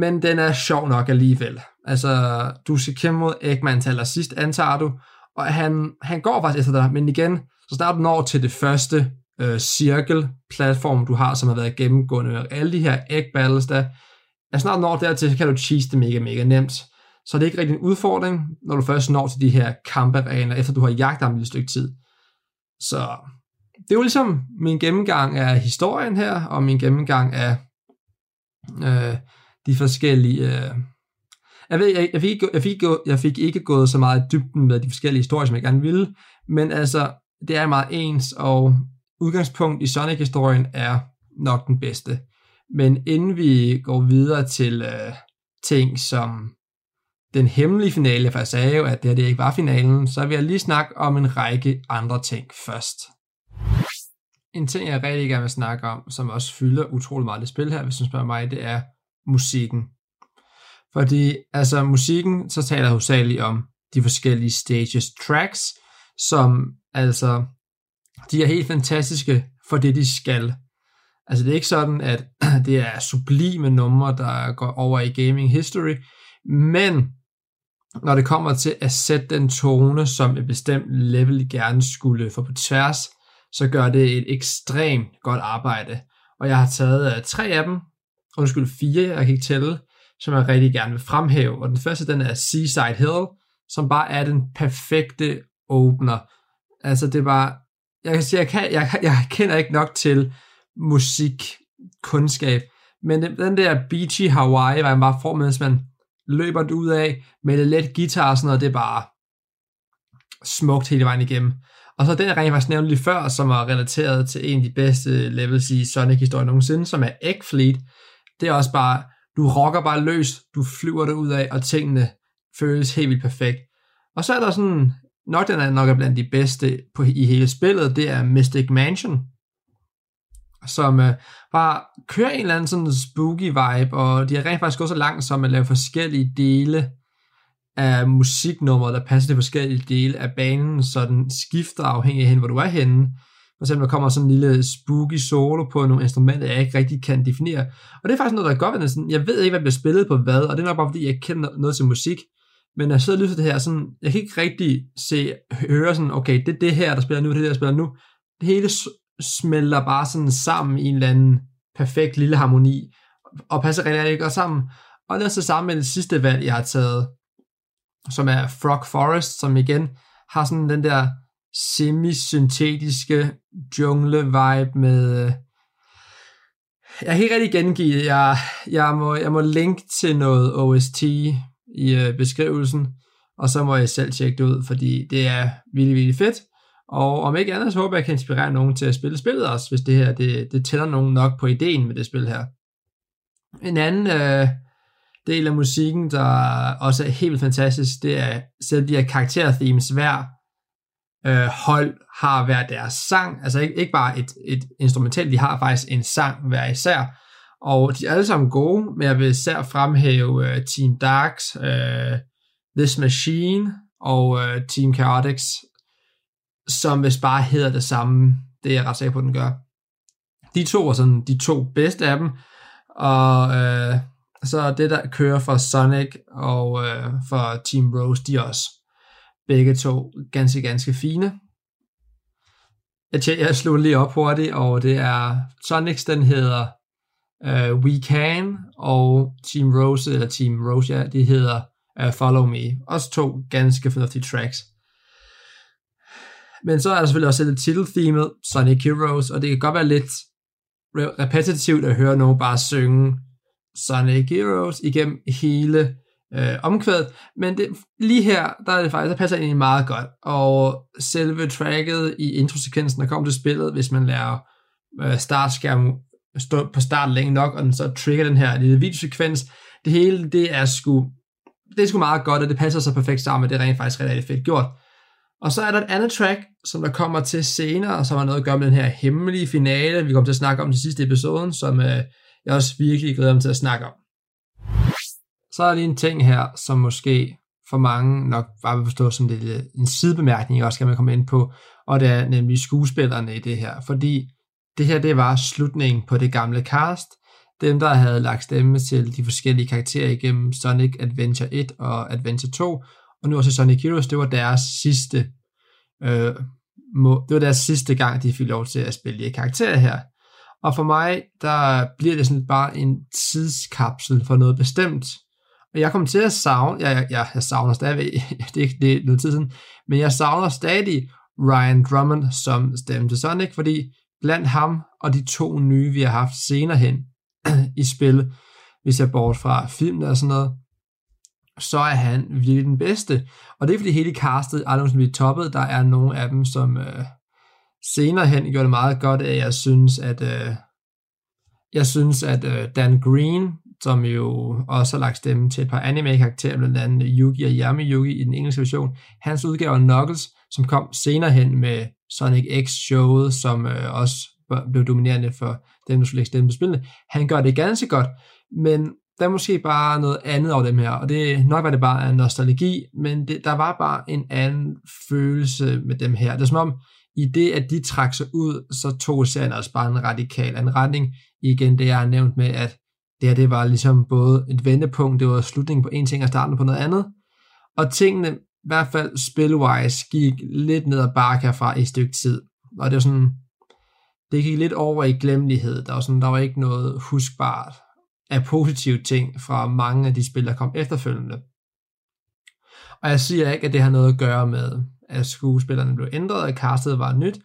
men den er sjov nok alligevel. Altså, du skal kæmpe mod Eggman til allersidst, antager du, og han, han går faktisk efter dig, men igen, så snart du når til det første øh, cirkelplatform, du har, som har været gennemgående med alle de her egg battles, der er snart når dertil, så kan du cheese det mega, mega nemt. Så det er ikke rigtig en udfordring, når du først når til de her kamparener, efter du har jagtet ham et lille stykke tid. Så det er jo ligesom min gennemgang af historien her, og min gennemgang af øh, de forskellige... Øh, Jeg, ved, jeg, jeg, fik ikke, jeg, fik, jeg fik ikke gået så meget i dybden med de forskellige historier, som jeg gerne ville, men altså, det er meget ens, og udgangspunkt i Sonic-historien er nok den bedste. Men inden vi går videre til øh, ting som den hemmelige finale, for jeg sagde jo, at det her det ikke var finalen, så vil jeg lige snakke om en række andre ting først. En ting, jeg rigtig gerne vil snakke om, som også fylder utrolig meget det spil her, hvis man spørger mig, det er musikken. Fordi, altså musikken, så taler jeg hovedsageligt om de forskellige stages tracks, som altså, de er helt fantastiske for det, de skal. Altså det er ikke sådan, at det er sublime numre, der går over i gaming history, men når det kommer til at sætte den tone, som et bestemt level gerne skulle få på tværs, så gør det et ekstremt godt arbejde. Og jeg har taget uh, tre af dem, undskyld fire, jeg kan ikke tælle, som jeg rigtig gerne vil fremhæve. Og den første, den er Seaside Hill, som bare er den perfekte åbner. Altså det var, jeg kan sige, jeg, kan, jeg, jeg kender ikke nok til musikkundskab, men den der beachy Hawaii, hvor man bare får, mens man løber du ud af med lidt let guitar og sådan noget, det er bare smukt hele vejen igennem. Og så den, jeg rent faktisk nævnte lige før, som var relateret til en af de bedste levels i Sonic-historien nogensinde, som er Egg Fleet, det er også bare, du rocker bare løs, du flyver derud af, og tingene føles helt vildt perfekt. Og så er der sådan, nok den er nok er blandt de bedste på, i hele spillet, det er Mystic Mansion, som øh, bare kører en eller anden sådan spooky vibe, og de har rent faktisk gået så langt som at lave forskellige dele af musiknummer, der passer til forskellige dele af banen, så den skifter afhængig af hen, hvor du er henne. For eksempel, der kommer sådan en lille spooky solo på nogle instrumenter, jeg ikke rigtig kan definere. Og det er faktisk noget, der er godt ved sådan, jeg ved ikke, hvad der bliver spillet på hvad, og det er nok bare, fordi jeg ikke kender noget til musik. Men når jeg sidder og lytter til det her, sådan, jeg kan ikke rigtig se, høre sådan, okay, det er det her, der spiller nu, det er det, der spiller nu. Det hele smelter bare sådan sammen i en eller anden perfekt lille harmoni, og passer rigtig godt sammen. Og det er så sammen med det sidste valg, jeg har taget, som er Frog Forest, som igen har sådan den der semisyntetiske jungle-vibe med... Jeg kan ikke rigtig gengive, jeg, jeg, må, jeg må linke til noget O S T i beskrivelsen, og så må jeg selv tjekke det ud, fordi det er vildt, vildt fedt. Og om ikke andet, så håber jeg, jeg kan inspirere nogen til at spille spillet også, hvis det her, det, det tæller nogen nok på ideen med det spil her. En anden øh, del af musikken, der også er helt fantastisk, det er selv de her karakterthemes, hver øh, hold har hver deres sang, altså ikke, ikke bare et, et instrumentalt, de har faktisk en sang hver især, og de er alle sammen gode, men jeg vil især fremhæve øh, Team Darks, øh, This Machine og øh, Team Chaotix, som hvis bare hedder det samme. Det er jeg ret sikker på, den gør. De to er sådan de to bedste af dem. Og øh, så det, der kører for Sonic og øh, for Team Rose, de er også begge to ganske, ganske fine. Jeg, tj- jeg slog lige op hurtigt, og det er Sonics, den hedder øh, We Can, og Team Rose, eller Team Rose, ja, de hedder øh, Follow Me. Også to ganske fornuftige tracks. Men så er der selvfølgelig også lidt titelthemet, Sonic Heroes, og det kan godt være lidt repetitivt at høre nogen bare synge Sonic Heroes igennem hele øh, omkvædet, men det, lige her, der er det faktisk, der passer egentlig meget godt, og selve tracket i introsekvensen, der kommer til spillet, hvis man lader øh, startskærmen stå på start længe nok, og den så trigger den her lille videosekvens, det hele, det er sgu, det er sgu meget godt, og det passer så perfekt sammen, og det er rent faktisk rigtig fedt gjort. Og så er der et andet track, som der kommer til senere, som har noget at gøre med den her hemmelige finale, vi kommer til at snakke om til sidste episoden, som øh, jeg også virkelig glæder mig til at snakke om. Så er der lige en ting her, som måske for mange nok bare vil forstå som lidt en sidebemærkning, jeg også skal man komme ind på, og det er nemlig skuespillerne i det her, fordi det her, det var slutningen på det gamle cast, dem der havde lagt stemme til de forskellige karakterer igennem Sonic Adventure et og Adventure to, og nu også Sonic Heroes, det var deres sidste, øh, må, det var deres sidste gang, de fik lov til at spille de karakterer her. Og for mig, der bliver det sådan bare en tidskapsel for noget bestemt. Og jeg kommer til at savne, jeg, jeg, jeg savner stadig, det er ikke noget tid siden, men jeg savner stadig Ryan Drummond som stemme til Sonic, fordi blandt ham og de to nye, vi har haft senere hen i spil, hvis jeg bort fra filmene og sådan noget, så er han virkelig den bedste. Og det er fordi hele castet aldrig nogensinde bliver toppet. Der er nogle af dem, som øh, senere hen gjorde det meget godt, at jeg synes, at øh, jeg synes, at øh, Dan Green, som jo også har lagt stemme til et par anime-karakterer, blandt andet Yugi og Yami-Yugi i den engelske version, hans udgave Knuckles, som kom senere hen med Sonic X-showet, som øh, også blev dominerende for dem, der skulle lægge stemme til spillene. Han gør det ganske godt, men der er måske bare noget andet over dem her, og det, nok var det bare en nostalgi, men det, der var bare en anden følelse med dem her. Det er som om, i det, at de trak sig ud, så tog serien også bare en radikal anretning. Igen det, jeg har nævnt med, at det her, det var ligesom både et vendepunkt, det var slutningen på en ting og starten på noget andet, og tingene, i hvert fald spilwise, gik lidt ned ad bakke herfra i et stykke tid, og det var sådan, det gik lidt over i glemmelighed, der var sådan, der var ikke noget huskbart af positive ting fra mange af de spil, der kom efterfølgende. Og jeg siger ikke, at det har noget at gøre med, at skuespillerne blev ændret, og castet var nyt,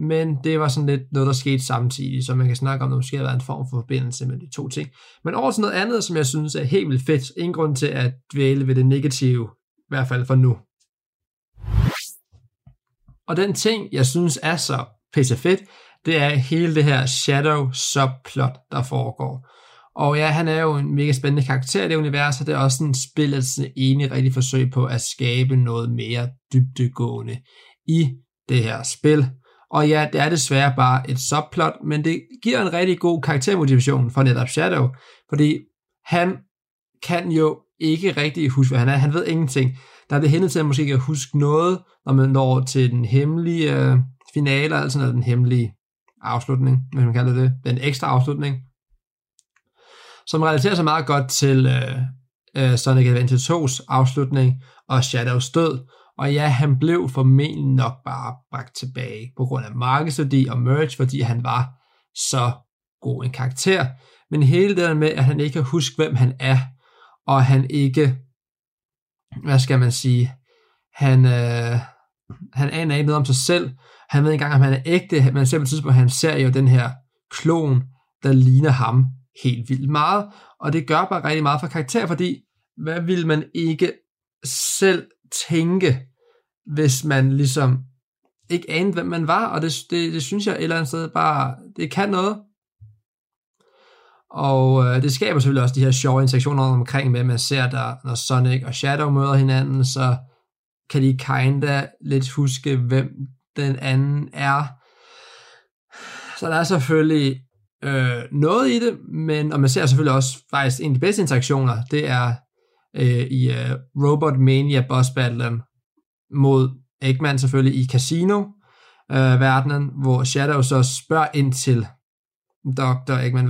men det var sådan lidt noget, der skete samtidig, så man kan snakke om, at der måske har været en form for forbindelse med de to ting. Men over til noget andet, som jeg synes er helt vildt fedt. Ingen grund til at dvæle ved det negative, i hvert fald for nu. Og den ting, jeg synes er så pissefedt, det er hele det her shadow subplot, der foregår. Og ja, han er jo en mega spændende karakter i det univers, og det er også en spillets ene rigtig forsøg på at skabe noget mere dybdegående i det her spil. Og ja, det er desværre bare et subplot, men det giver en rigtig god karaktermotivation for netop Shadow, fordi han kan jo ikke rigtig huske, hvad han er. Han ved ingenting. Der er det hændet til, at man måske kan huske noget, når man når til den hemmelige øh, finale, altså den hemmelige afslutning, hvis man kalder det, den ekstra afslutning, som relaterer sig meget godt til øh, øh, Sonic Adventure to's afslutning og Shadows død. Og ja, han blev formentlig nok bare bragt tilbage på grund af markedsværdi og merch, fordi han var så god en karakter. Men hele det med, at han ikke kan huske, hvem han er, og han ikke, hvad skal man sige, han, øh, han aner ikke noget om sig selv. Han ved ikke engang, om han er ægte, men selv på et tidspunkt, han ser jo den her klon, der ligner ham helt vildt meget. Og det gør bare rigtig meget for karakter, fordi hvad vil man ikke selv tænke, hvis man ligesom ikke anede, hvem man var, og det, det, det synes jeg et eller andet sted bare, det kan noget. Og øh, det skaber selvfølgelig også de her sjove interaktioner omkring, med man ser der, når Sonic og Shadow møder hinanden, så kan de kinda lidt huske, hvem den anden er. Så der er selvfølgelig øh, noget i det, men, og man ser selvfølgelig også faktisk en af de bedste interaktioner, det er i uh, Robot Mania Boss Battlen mod Eggman selvfølgelig i Casino-verdenen, uh, hvor Shadow så spørger ind til doktor Eggman,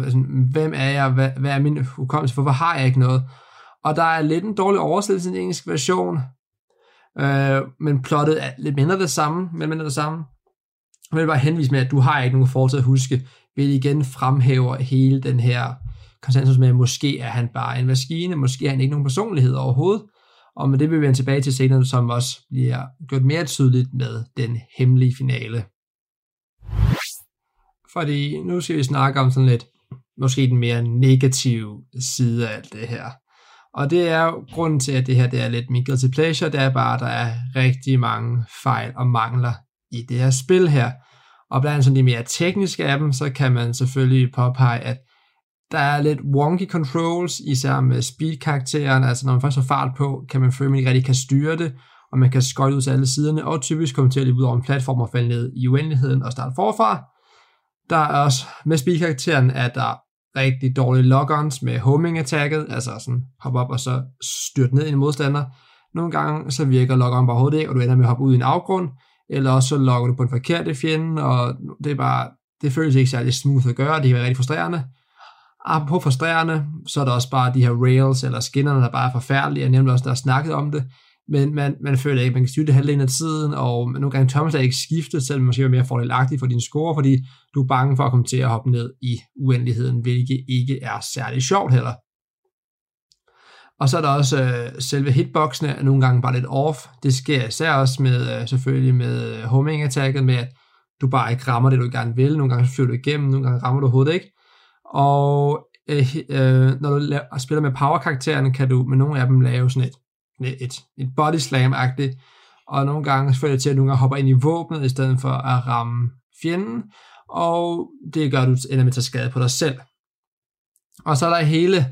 hvem er jeg, hvad, hvad er min hukommelse, hvorfor har jeg ikke noget? Og der er lidt en dårlig oversættelse i den engelske version, uh, men plottet er lidt mindre det samme, men mindre det samme. Jeg vil bare henvise med, at du har ikke nogen fortsat at huske, vil igen fremhæver hele den her konsensus med, at måske er han bare en maskine, måske er han ikke nogen personlighed overhovedet, og med det vil vi vende tilbage til senere, som også bliver gjort mere tydeligt med den hemmelige finale. Fordi nu skal vi snakke om sådan lidt, måske den mere negative side af alt det her. Og det er jo grunden til, at det her det er lidt min guilty pleasure, det er bare, at der er rigtig mange fejl og mangler i det her spil her. Og blandt andet sådan de mere tekniske af dem, så kan man selvfølgelig påpege, at der er lidt wonky controls, især med speed-karakteren, altså når man først har fart på, kan man føle, man ikke rigtig kan styre det, og man kan skøjte ud til alle siderne, og typisk kommer til at løbe ud over en platform og falde ned i uendeligheden og starte forfra. Der er også, med speed-karakteren, at der er rigtig dårlige lock-ons med homing-attacket, altså sådan hoppe op og så styrte ned i en modstander. Nogle gange så virker lock-on bare overhovedet ikke, og du ender med at hoppe ud i en afgrund, eller også så locker du på den forkerte fjende, og det er bare, det føles ikke særlig smooth at gøre, det kan være rigtig frustrerende. Apropos frustrerende, så er der også bare de her rails eller skinnerne, der bare er forfærdelige. Jeg nævnte også, der har snakket om det, men man, man føler ikke, man kan styre det halvdelen af tiden, og nogle gange tør man slet ikke skifte, selvom man måske er mere fordelagtig for dine score, fordi du er bange for at komme til at hoppe ned i uendeligheden, hvilket ikke er særlig sjovt heller. Og så er der også øh, selve hitboxene, er nogle gange bare lidt off. Det sker især også med, øh, selvfølgelig med homing-attacket, med at du bare ikke rammer det, du gerne vil. Nogle gange flyver du igennem, nogle gange rammer du hovedet ikke. Og øh, øh, når du la- spiller med power-karaktererne, kan du med nogle af dem lave sådan et, et, et body-slam-agtigt, og nogle gange føler det til, at nogle gange hopper ind i våbnet, i stedet for at ramme fjenden, og det gør, at du ender med at tage skade på dig selv. Og så er der hele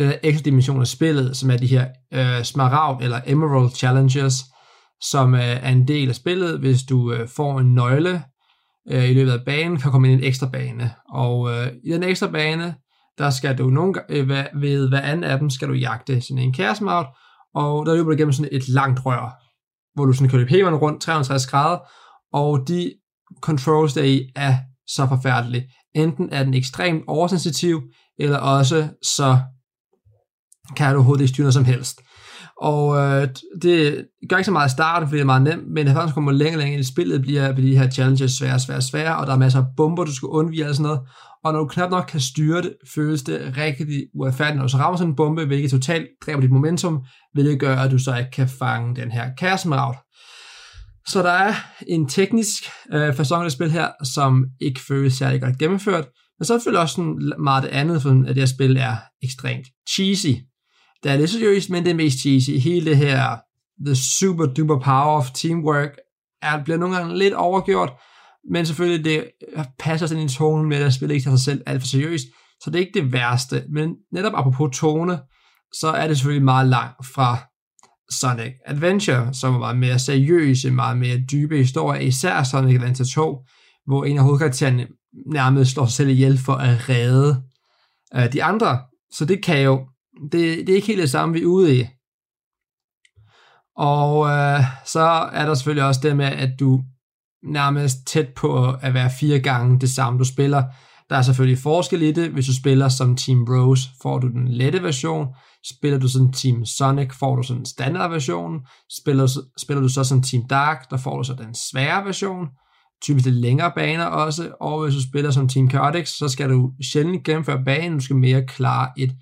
øh, ekstra dimension af spillet, som er de her øh, smaragd eller emerald challenges, som øh, er en del af spillet, hvis du øh, får en nøgle, i løbet af banen, kan komme ind i en ekstra bane. Og øh, i den ekstra bane, der skal du nogle øh, ved hver anden af dem, skal du jagte sådan en kæresmart, og der løber du igennem sådan et langt rør, hvor du sådan kører peberne rundt tre hundrede og tres grader, og de controls deri er så forfærdelige. Enten er den ekstremt oversensitiv, eller også så kan du overhovedet ikke styre noget som helst. Og øh, det gør ikke så meget i starten, fordi det er meget nemt, men det faktisk kommer længere længere ind i spillet, bliver de her challenges sværere og sværere og sværere, og der er masser af bomber, du skal undvige og sådan noget. Og når du knap nok kan styre det, føles det rigtig uretfærdigt, når du så rammer sådan en bombe, hvilket totalt dræber dit momentum, hvilket gør, at du så ikke kan fange den her kæresmeraut. Så der er en teknisk øh, fasong af spil her, som ikke føles særlig godt gennemført, men så føles også sådan meget det andet, for at det her spil er ekstremt cheesy. Det er lidt seriøst, men det er mest cheesy. Hele det her the super duper power of teamwork er, bliver nogle gange lidt overgjort, men selvfølgelig det passer sådan en tone med, at spillet ikke tager sig selv alt for seriøst, så det er ikke det værste. Men netop apropos tone, så er det selvfølgelig meget langt fra Sonic Adventure, som var meget mere seriøse, meget mere dybe historier, især Sonic Adventure to, hvor en af hovedkaraktererne nærmest slår sig selv ihjel for at redde øh, de andre. Så det kan jo, det, det er ikke helt det samme, vi er ude i. Og øh, så er der selvfølgelig også det med, at du nærmest tæt på at være fire gange det samme, du spiller. Der er selvfølgelig forskel i det. Hvis du spiller som Team Rose, får du den lette version. Spiller du som Team Sonic, får du sådan en standardversion. Spiller, spiller du så som Team Dark, der får du så den svære version. Typisk lidt længere baner også. Og hvis du spiller som Team Chaotix, så skal du sjældent gennemføre banen. Du skal mere klare et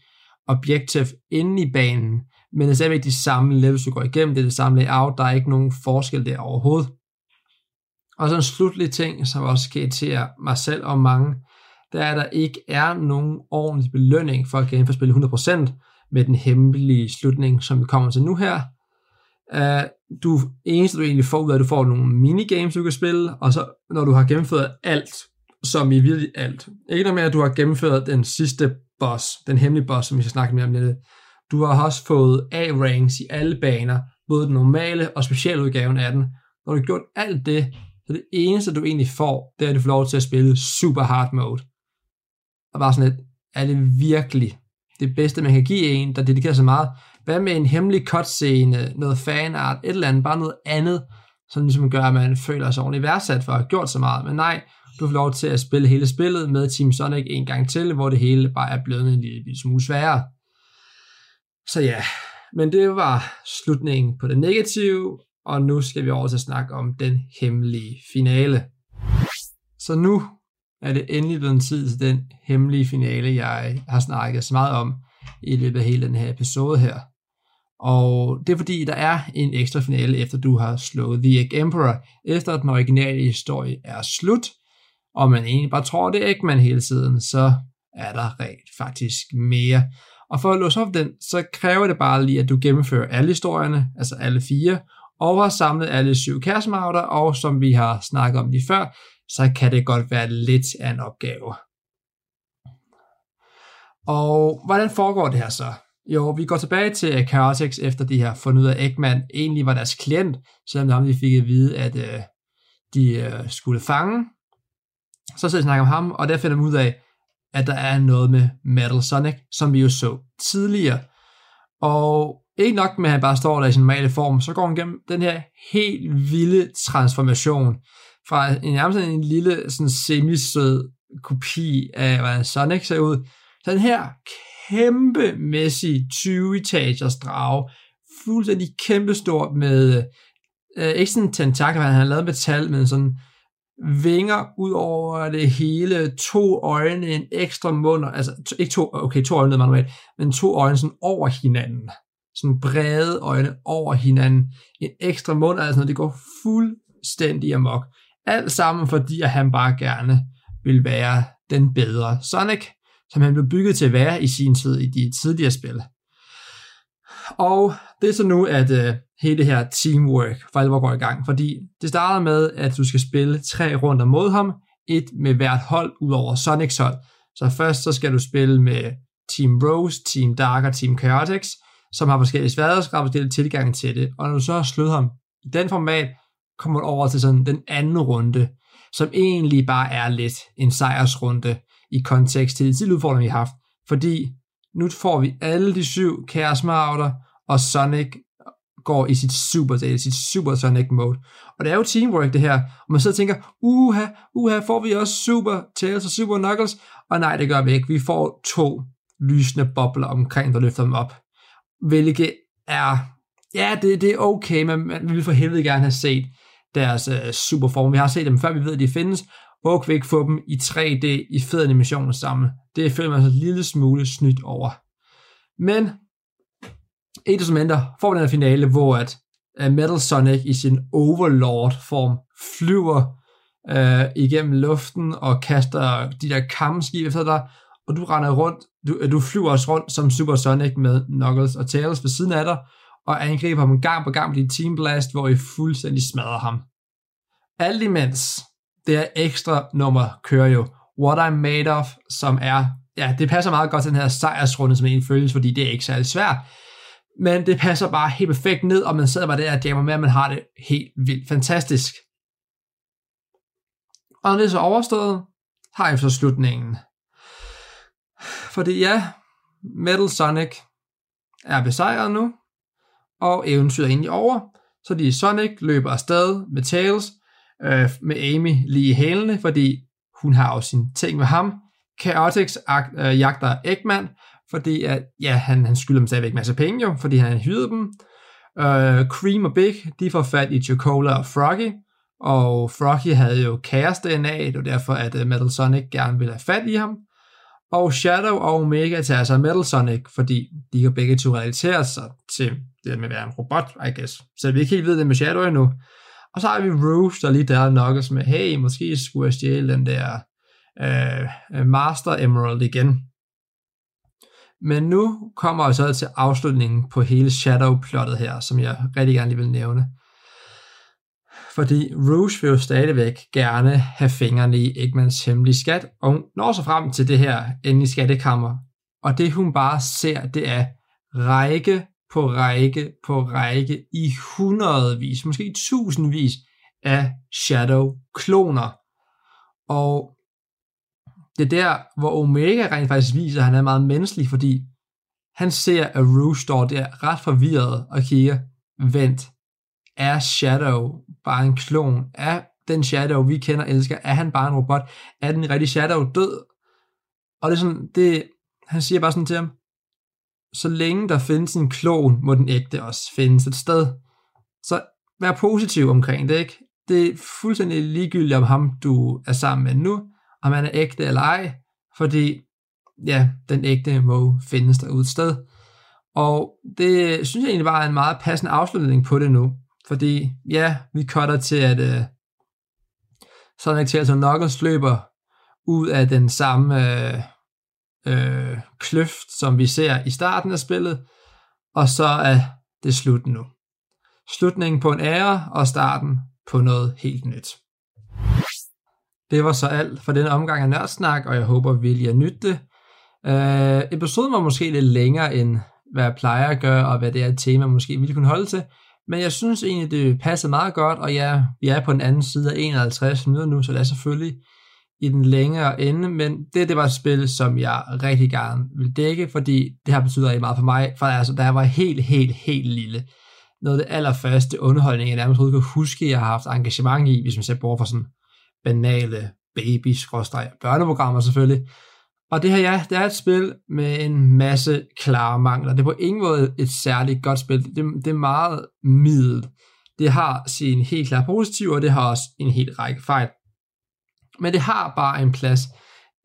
objektiv inde i banen. Men det er stadigvæk de samme levels, du går igennem. Det er det samme layout. Der er ikke nogen forskel der overhovedet. Og så en slutlig ting, som også skal irritere mig selv og mange, der er, der ikke er nogen ordentlig belønning for at gennemføre spillet hundrede procent med den hemmelige slutning, som vi kommer til nu her. Uh, du, eneste du egentlig får ud af, at du får nogle minigames, du kan spille, og så når du har gennemført alt, som i virkelig alt. Ikke noget med, at du har gennemført den sidste boss, den hemmelige boss, som vi skal snakke mere om lidt. Du har også fået A-ranks i alle baner, både den normale og specialudgaven af den. Når du har gjort alt det, så det eneste, du egentlig får, det er, at du får lov til at spille super hard mode. Og bare sådan lidt, er det virkelig det bedste, man kan give en, der dedikerer så meget? Hvad med en hemmelig cutscene, noget fanart, et eller andet, bare noget andet, som ligesom gør, at man føler sig ordentligt værdsat for at have gjort så meget. Men nej, du får lov til at spille hele spillet med Team Sonic en gang til, hvor det hele bare er blevet en lille smule sværere. Så ja, men det var slutningen på det negative, og nu skal vi over til at snakke om den hemmelige finale. Så nu er det endelig blevet en tid til den hemmelige finale, jeg har snakket så meget om i løbet af hele den her episode her. Og det er fordi, der er en ekstra finale, efter du har slået The Egg Emperor, efter at den originale historie er slut, og man egentlig bare tror, det er Eggman hele tiden, så er der rent faktisk mere. Og for at låse op den, så kræver det bare lige, at du gennemfører alle historierne, altså alle fire, og har samlet alle syv kassemagter, og som vi har snakket om lige før, så kan det godt være lidt af en opgave. Og hvordan foregår det her så? Jo, vi går tilbage til Chaotix, efter de har fundet ud af, Eggman egentlig var deres klient, selvom de fik at vide, at øh, de øh, skulle fange. Så sidder vi og snakker om ham, og der finder vi ud af, at der er noget med Metal Sonic, som vi jo så tidligere. Og ikke nok med, at han bare står der i sin normale form, så går han gennem den her helt vilde transformation, fra en, nærmest en lille sådan semisød kopi af, hvordan Sonic ser ud. Så den her kæmpemæssige tyve-etagers drage, fuldstændig kæmpestor med, øh, ikke sådan tentakler, han har lavet metal, men sådan vinger ud over det hele, to øjne, en ekstra mund, altså to, ikke to, okay, to øjne, manuelt, men to øjne sådan over hinanden. Sådan brede øjne over hinanden. En ekstra mund, altså det går fuldstændig amok. Alt sammen fordi, at han bare gerne vil være den bedre Sonic, som han blev bygget til at være i sin tid i de tidligere spil. Og det er så nu, at øh, hele det her teamwork for alvor går i gang, fordi det starter med, at du skal spille tre runder mod ham, et med hvert hold ud over Sonics hold. Så først så skal du spille med Team Rose, Team Dark og Team Chaotix, som har forskellige sværhedsgrader og forskellige tilgange til det. Og når du så har slået ham i den format, kommer over til sådan den anden runde, som egentlig bare er lidt en sejrsrunde i kontekst til de tidligere udfordringer, vi har haft. Fordi nu får vi alle de syv kaosmagter, og Sonic går i sit super, sit super Sonic mode. Og det er jo teamwork det her, og man sidder og tænker, uha, uha, får vi også super Tails og super Knuckles? Og nej, det gør vi ikke. Vi får to lysende bobler omkring, der løfter dem op. Hvilket er, ja, det, det er okay, men man vil for helvede gerne have set deres øh, superform. Vi har set dem før, vi ved, at de findes, og vi ikke få dem i tre D i fed animation sammen. Det føler man så en lille smule snydt over. Men et som ændrer får den her finale, hvor at uh, Metal Sonic i sin Overlord-form flyver uh, igennem luften og kaster de der kampskive efter dig, og du render rundt, du, du flyver også rundt som Super Sonic med Knuckles og Tails ved siden af dig, og angriber ham gang på gang med dit Team Blast, hvor I fuldstændig smadrer ham. Alt imens, det er ekstra nummer, kører jo What I'm Made Of, som er, ja, det passer meget godt til den her sejrsrunde, som en føles, fordi det er ikke særlig svært, men det passer bare helt perfekt ned, og man sidder bare der og jammer med, at man har det helt vildt fantastisk. Og når det er så overstået, har I så slutningen. Fordi ja, Metal Sonic er besejret nu, og eventyret er egentlig over, så de Sonic løber afsted med Tails, øh, med Amy lige i hælene, fordi hun har jo sine ting med ham. Chaotix øh, jagter Eggman, fordi at, ja, han, han skylder dem stadigvæk masser af penge jo, fordi han hyrede dem. Øh, Cream og Big, de får fat i Chocola og Froggy, og Froggy havde jo Chaos D N A, det var derfor, at øh, Metal Sonic gerne ville have fat i ham. Og Shadow og Omega tager sig Metal Sonic, fordi de kan begge to relatere sig til det med at være en robot, I guess. Så vi ikke helt ved det med Shadow endnu. Og så har vi Rouge, der lige der nokkes med, hey, måske skulle jeg stjæle den der øh, Master Emerald igen. Men nu kommer jeg så til afslutningen på hele Shadow-plottet her, som jeg rigtig gerne lige vil nævne. Fordi Rouge vil jo stadigvæk gerne have fingrene i Eggmans hemmelige skat, og hun når så frem til det her endelige skattekammer. Og det hun bare ser, det er række på række på række i hundredvis, måske tusindvis af Shadow-kloner. Og det er der, hvor Omega rent faktisk viser, at han er meget menneskelig, fordi han ser, at Rouge står der ret forvirret og kigger, vent, er Shadow bare en klon? Er den Shadow, vi kender og elsker, er han bare en robot? Er den rigtig Shadow død? Og det er sådan, det, han siger bare sådan til ham, så længe der findes en klon, må den ægte også findes et sted. Så vær positiv omkring det, ikke? Det er fuldstændig ligegyldigt, om ham du er sammen med nu, om han er ægte eller ej, fordi ja, den ægte må findes derude et sted. Og det synes jeg egentlig var en meget passende afslutning på det nu. Fordi, ja, vi cutter til, at øh, Sonic, Tails og Knuckles løber ud af den samme øh, øh, kløft, som vi ser i starten af spillet, og så er det slut nu. Slutningen på en ære, og starten på noget helt nyt. Det var så alt for denne omgang af Nørdsnak, og jeg håber, at I har nydt det. Øh, episoden var måske lidt længere, end hvad jeg plejer at gøre, og hvad det er et tema, måske ville kunne holde til. Men jeg synes egentlig, det passer meget godt, og ja, vi er på den anden side af enoghalvtreds minutter nu, så det er selvfølgelig i den længere ende, men det, det var et spil, som jeg rigtig gerne ville dække, fordi det har betydet rigtig meget for mig, for altså, da jeg var helt, helt, helt lille. Noget af det allerførste underholdning, jeg nærmest kunne huske, jeg har haft engagement i, hvis man ser bort fra sådan banale baby-børneprogrammer selvfølgelig. Og det her, ja, det er et spil med en masse klare mangler. Det er på ingen måde et særligt godt spil. Det, det er meget middel. Det har sin helt klare positive, og det har også en helt række fejl. Men det har bare en plads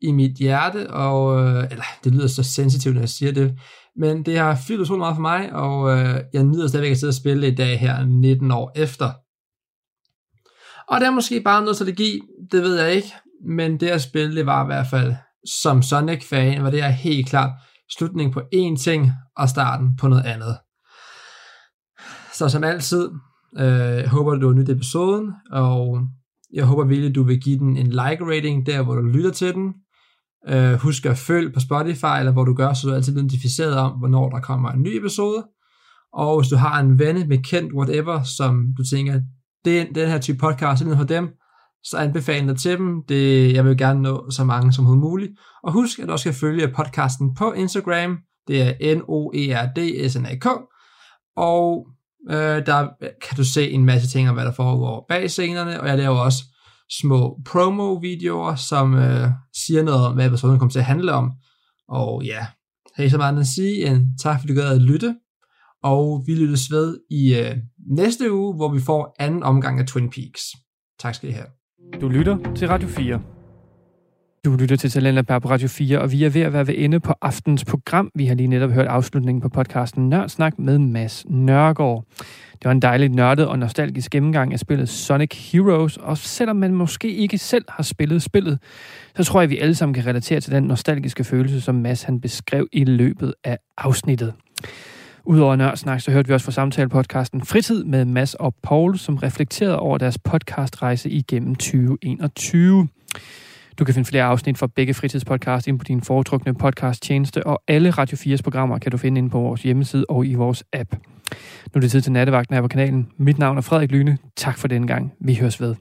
i mit hjerte, og øh, eller, det lyder så sensitivt, når jeg siger det, men det har fyldt utrolig meget for mig, og øh, jeg nyder stadigvæk at sidde og spille i dag her nitten år efter. Og det er måske bare noget strategi, det ved jeg ikke, men det at spille, det var i hvert fald som Sonic-fan, var det her helt klart slutningen på én ting, og starten på noget andet. Så som altid, øh, håber du har nydt episoden, og jeg håber virkelig, du vil give den en like-rating, der hvor du lytter til den. Øh, husk at følge på Spotify, eller hvor du gør, så du altid bliver notificeret om, hvornår der kommer en ny episode. Og hvis du har en ven med kendt whatever, som du tænker, det er den her type podcast, er for dem, så anbefaler dig til dem. Det, jeg vil gerne nå så mange som muligt. Og husk, at du også skal følge podcasten på Instagram. Det er N O E R D S N A K. Og øh, der kan du se en masse ting om, hvad der foregår bag scenerne. Og jeg laver også små promo-videoer, som øh, siger noget om, hvad personen kommer til at handle om. Og ja, har I så meget at sige end tak, fordi du gad at lytte. Og vi lyttes ved i øh, næste uge, hvor vi får anden omgang af Twin Peaks. Tak skal I have. Du lytter til Radio fire. Du lytter til Talentlab på Radio fire, og vi er ved at være ved ende på aftens program. Vi har lige netop hørt afslutningen på podcasten Nørdsnak med Mads Nørgaard. Det var en dejlig nørdet og nostalgisk gennemgang af spillet Sonic Heroes, og selvom man måske ikke selv har spillet spillet, så tror jeg, at vi alle sammen kan relatere til den nostalgiske følelse, som Mads han beskrev i løbet af afsnittet. Udover Nørdsnak, så hørte vi også fra samtalepodcasten Fritid med Mads og Paul, som reflekterede over deres podcastrejse igennem tyve enogtyve. Du kan finde flere afsnit fra begge fritidspodcast ind på din foretrukne podcasttjeneste, og alle Radio fires programmer kan du finde inde på vores hjemmeside og i vores app. Nu er det tid til nattevagten her på kanalen. Mit navn er Frederik Lyne. Tak for denne gang. Vi høres ved.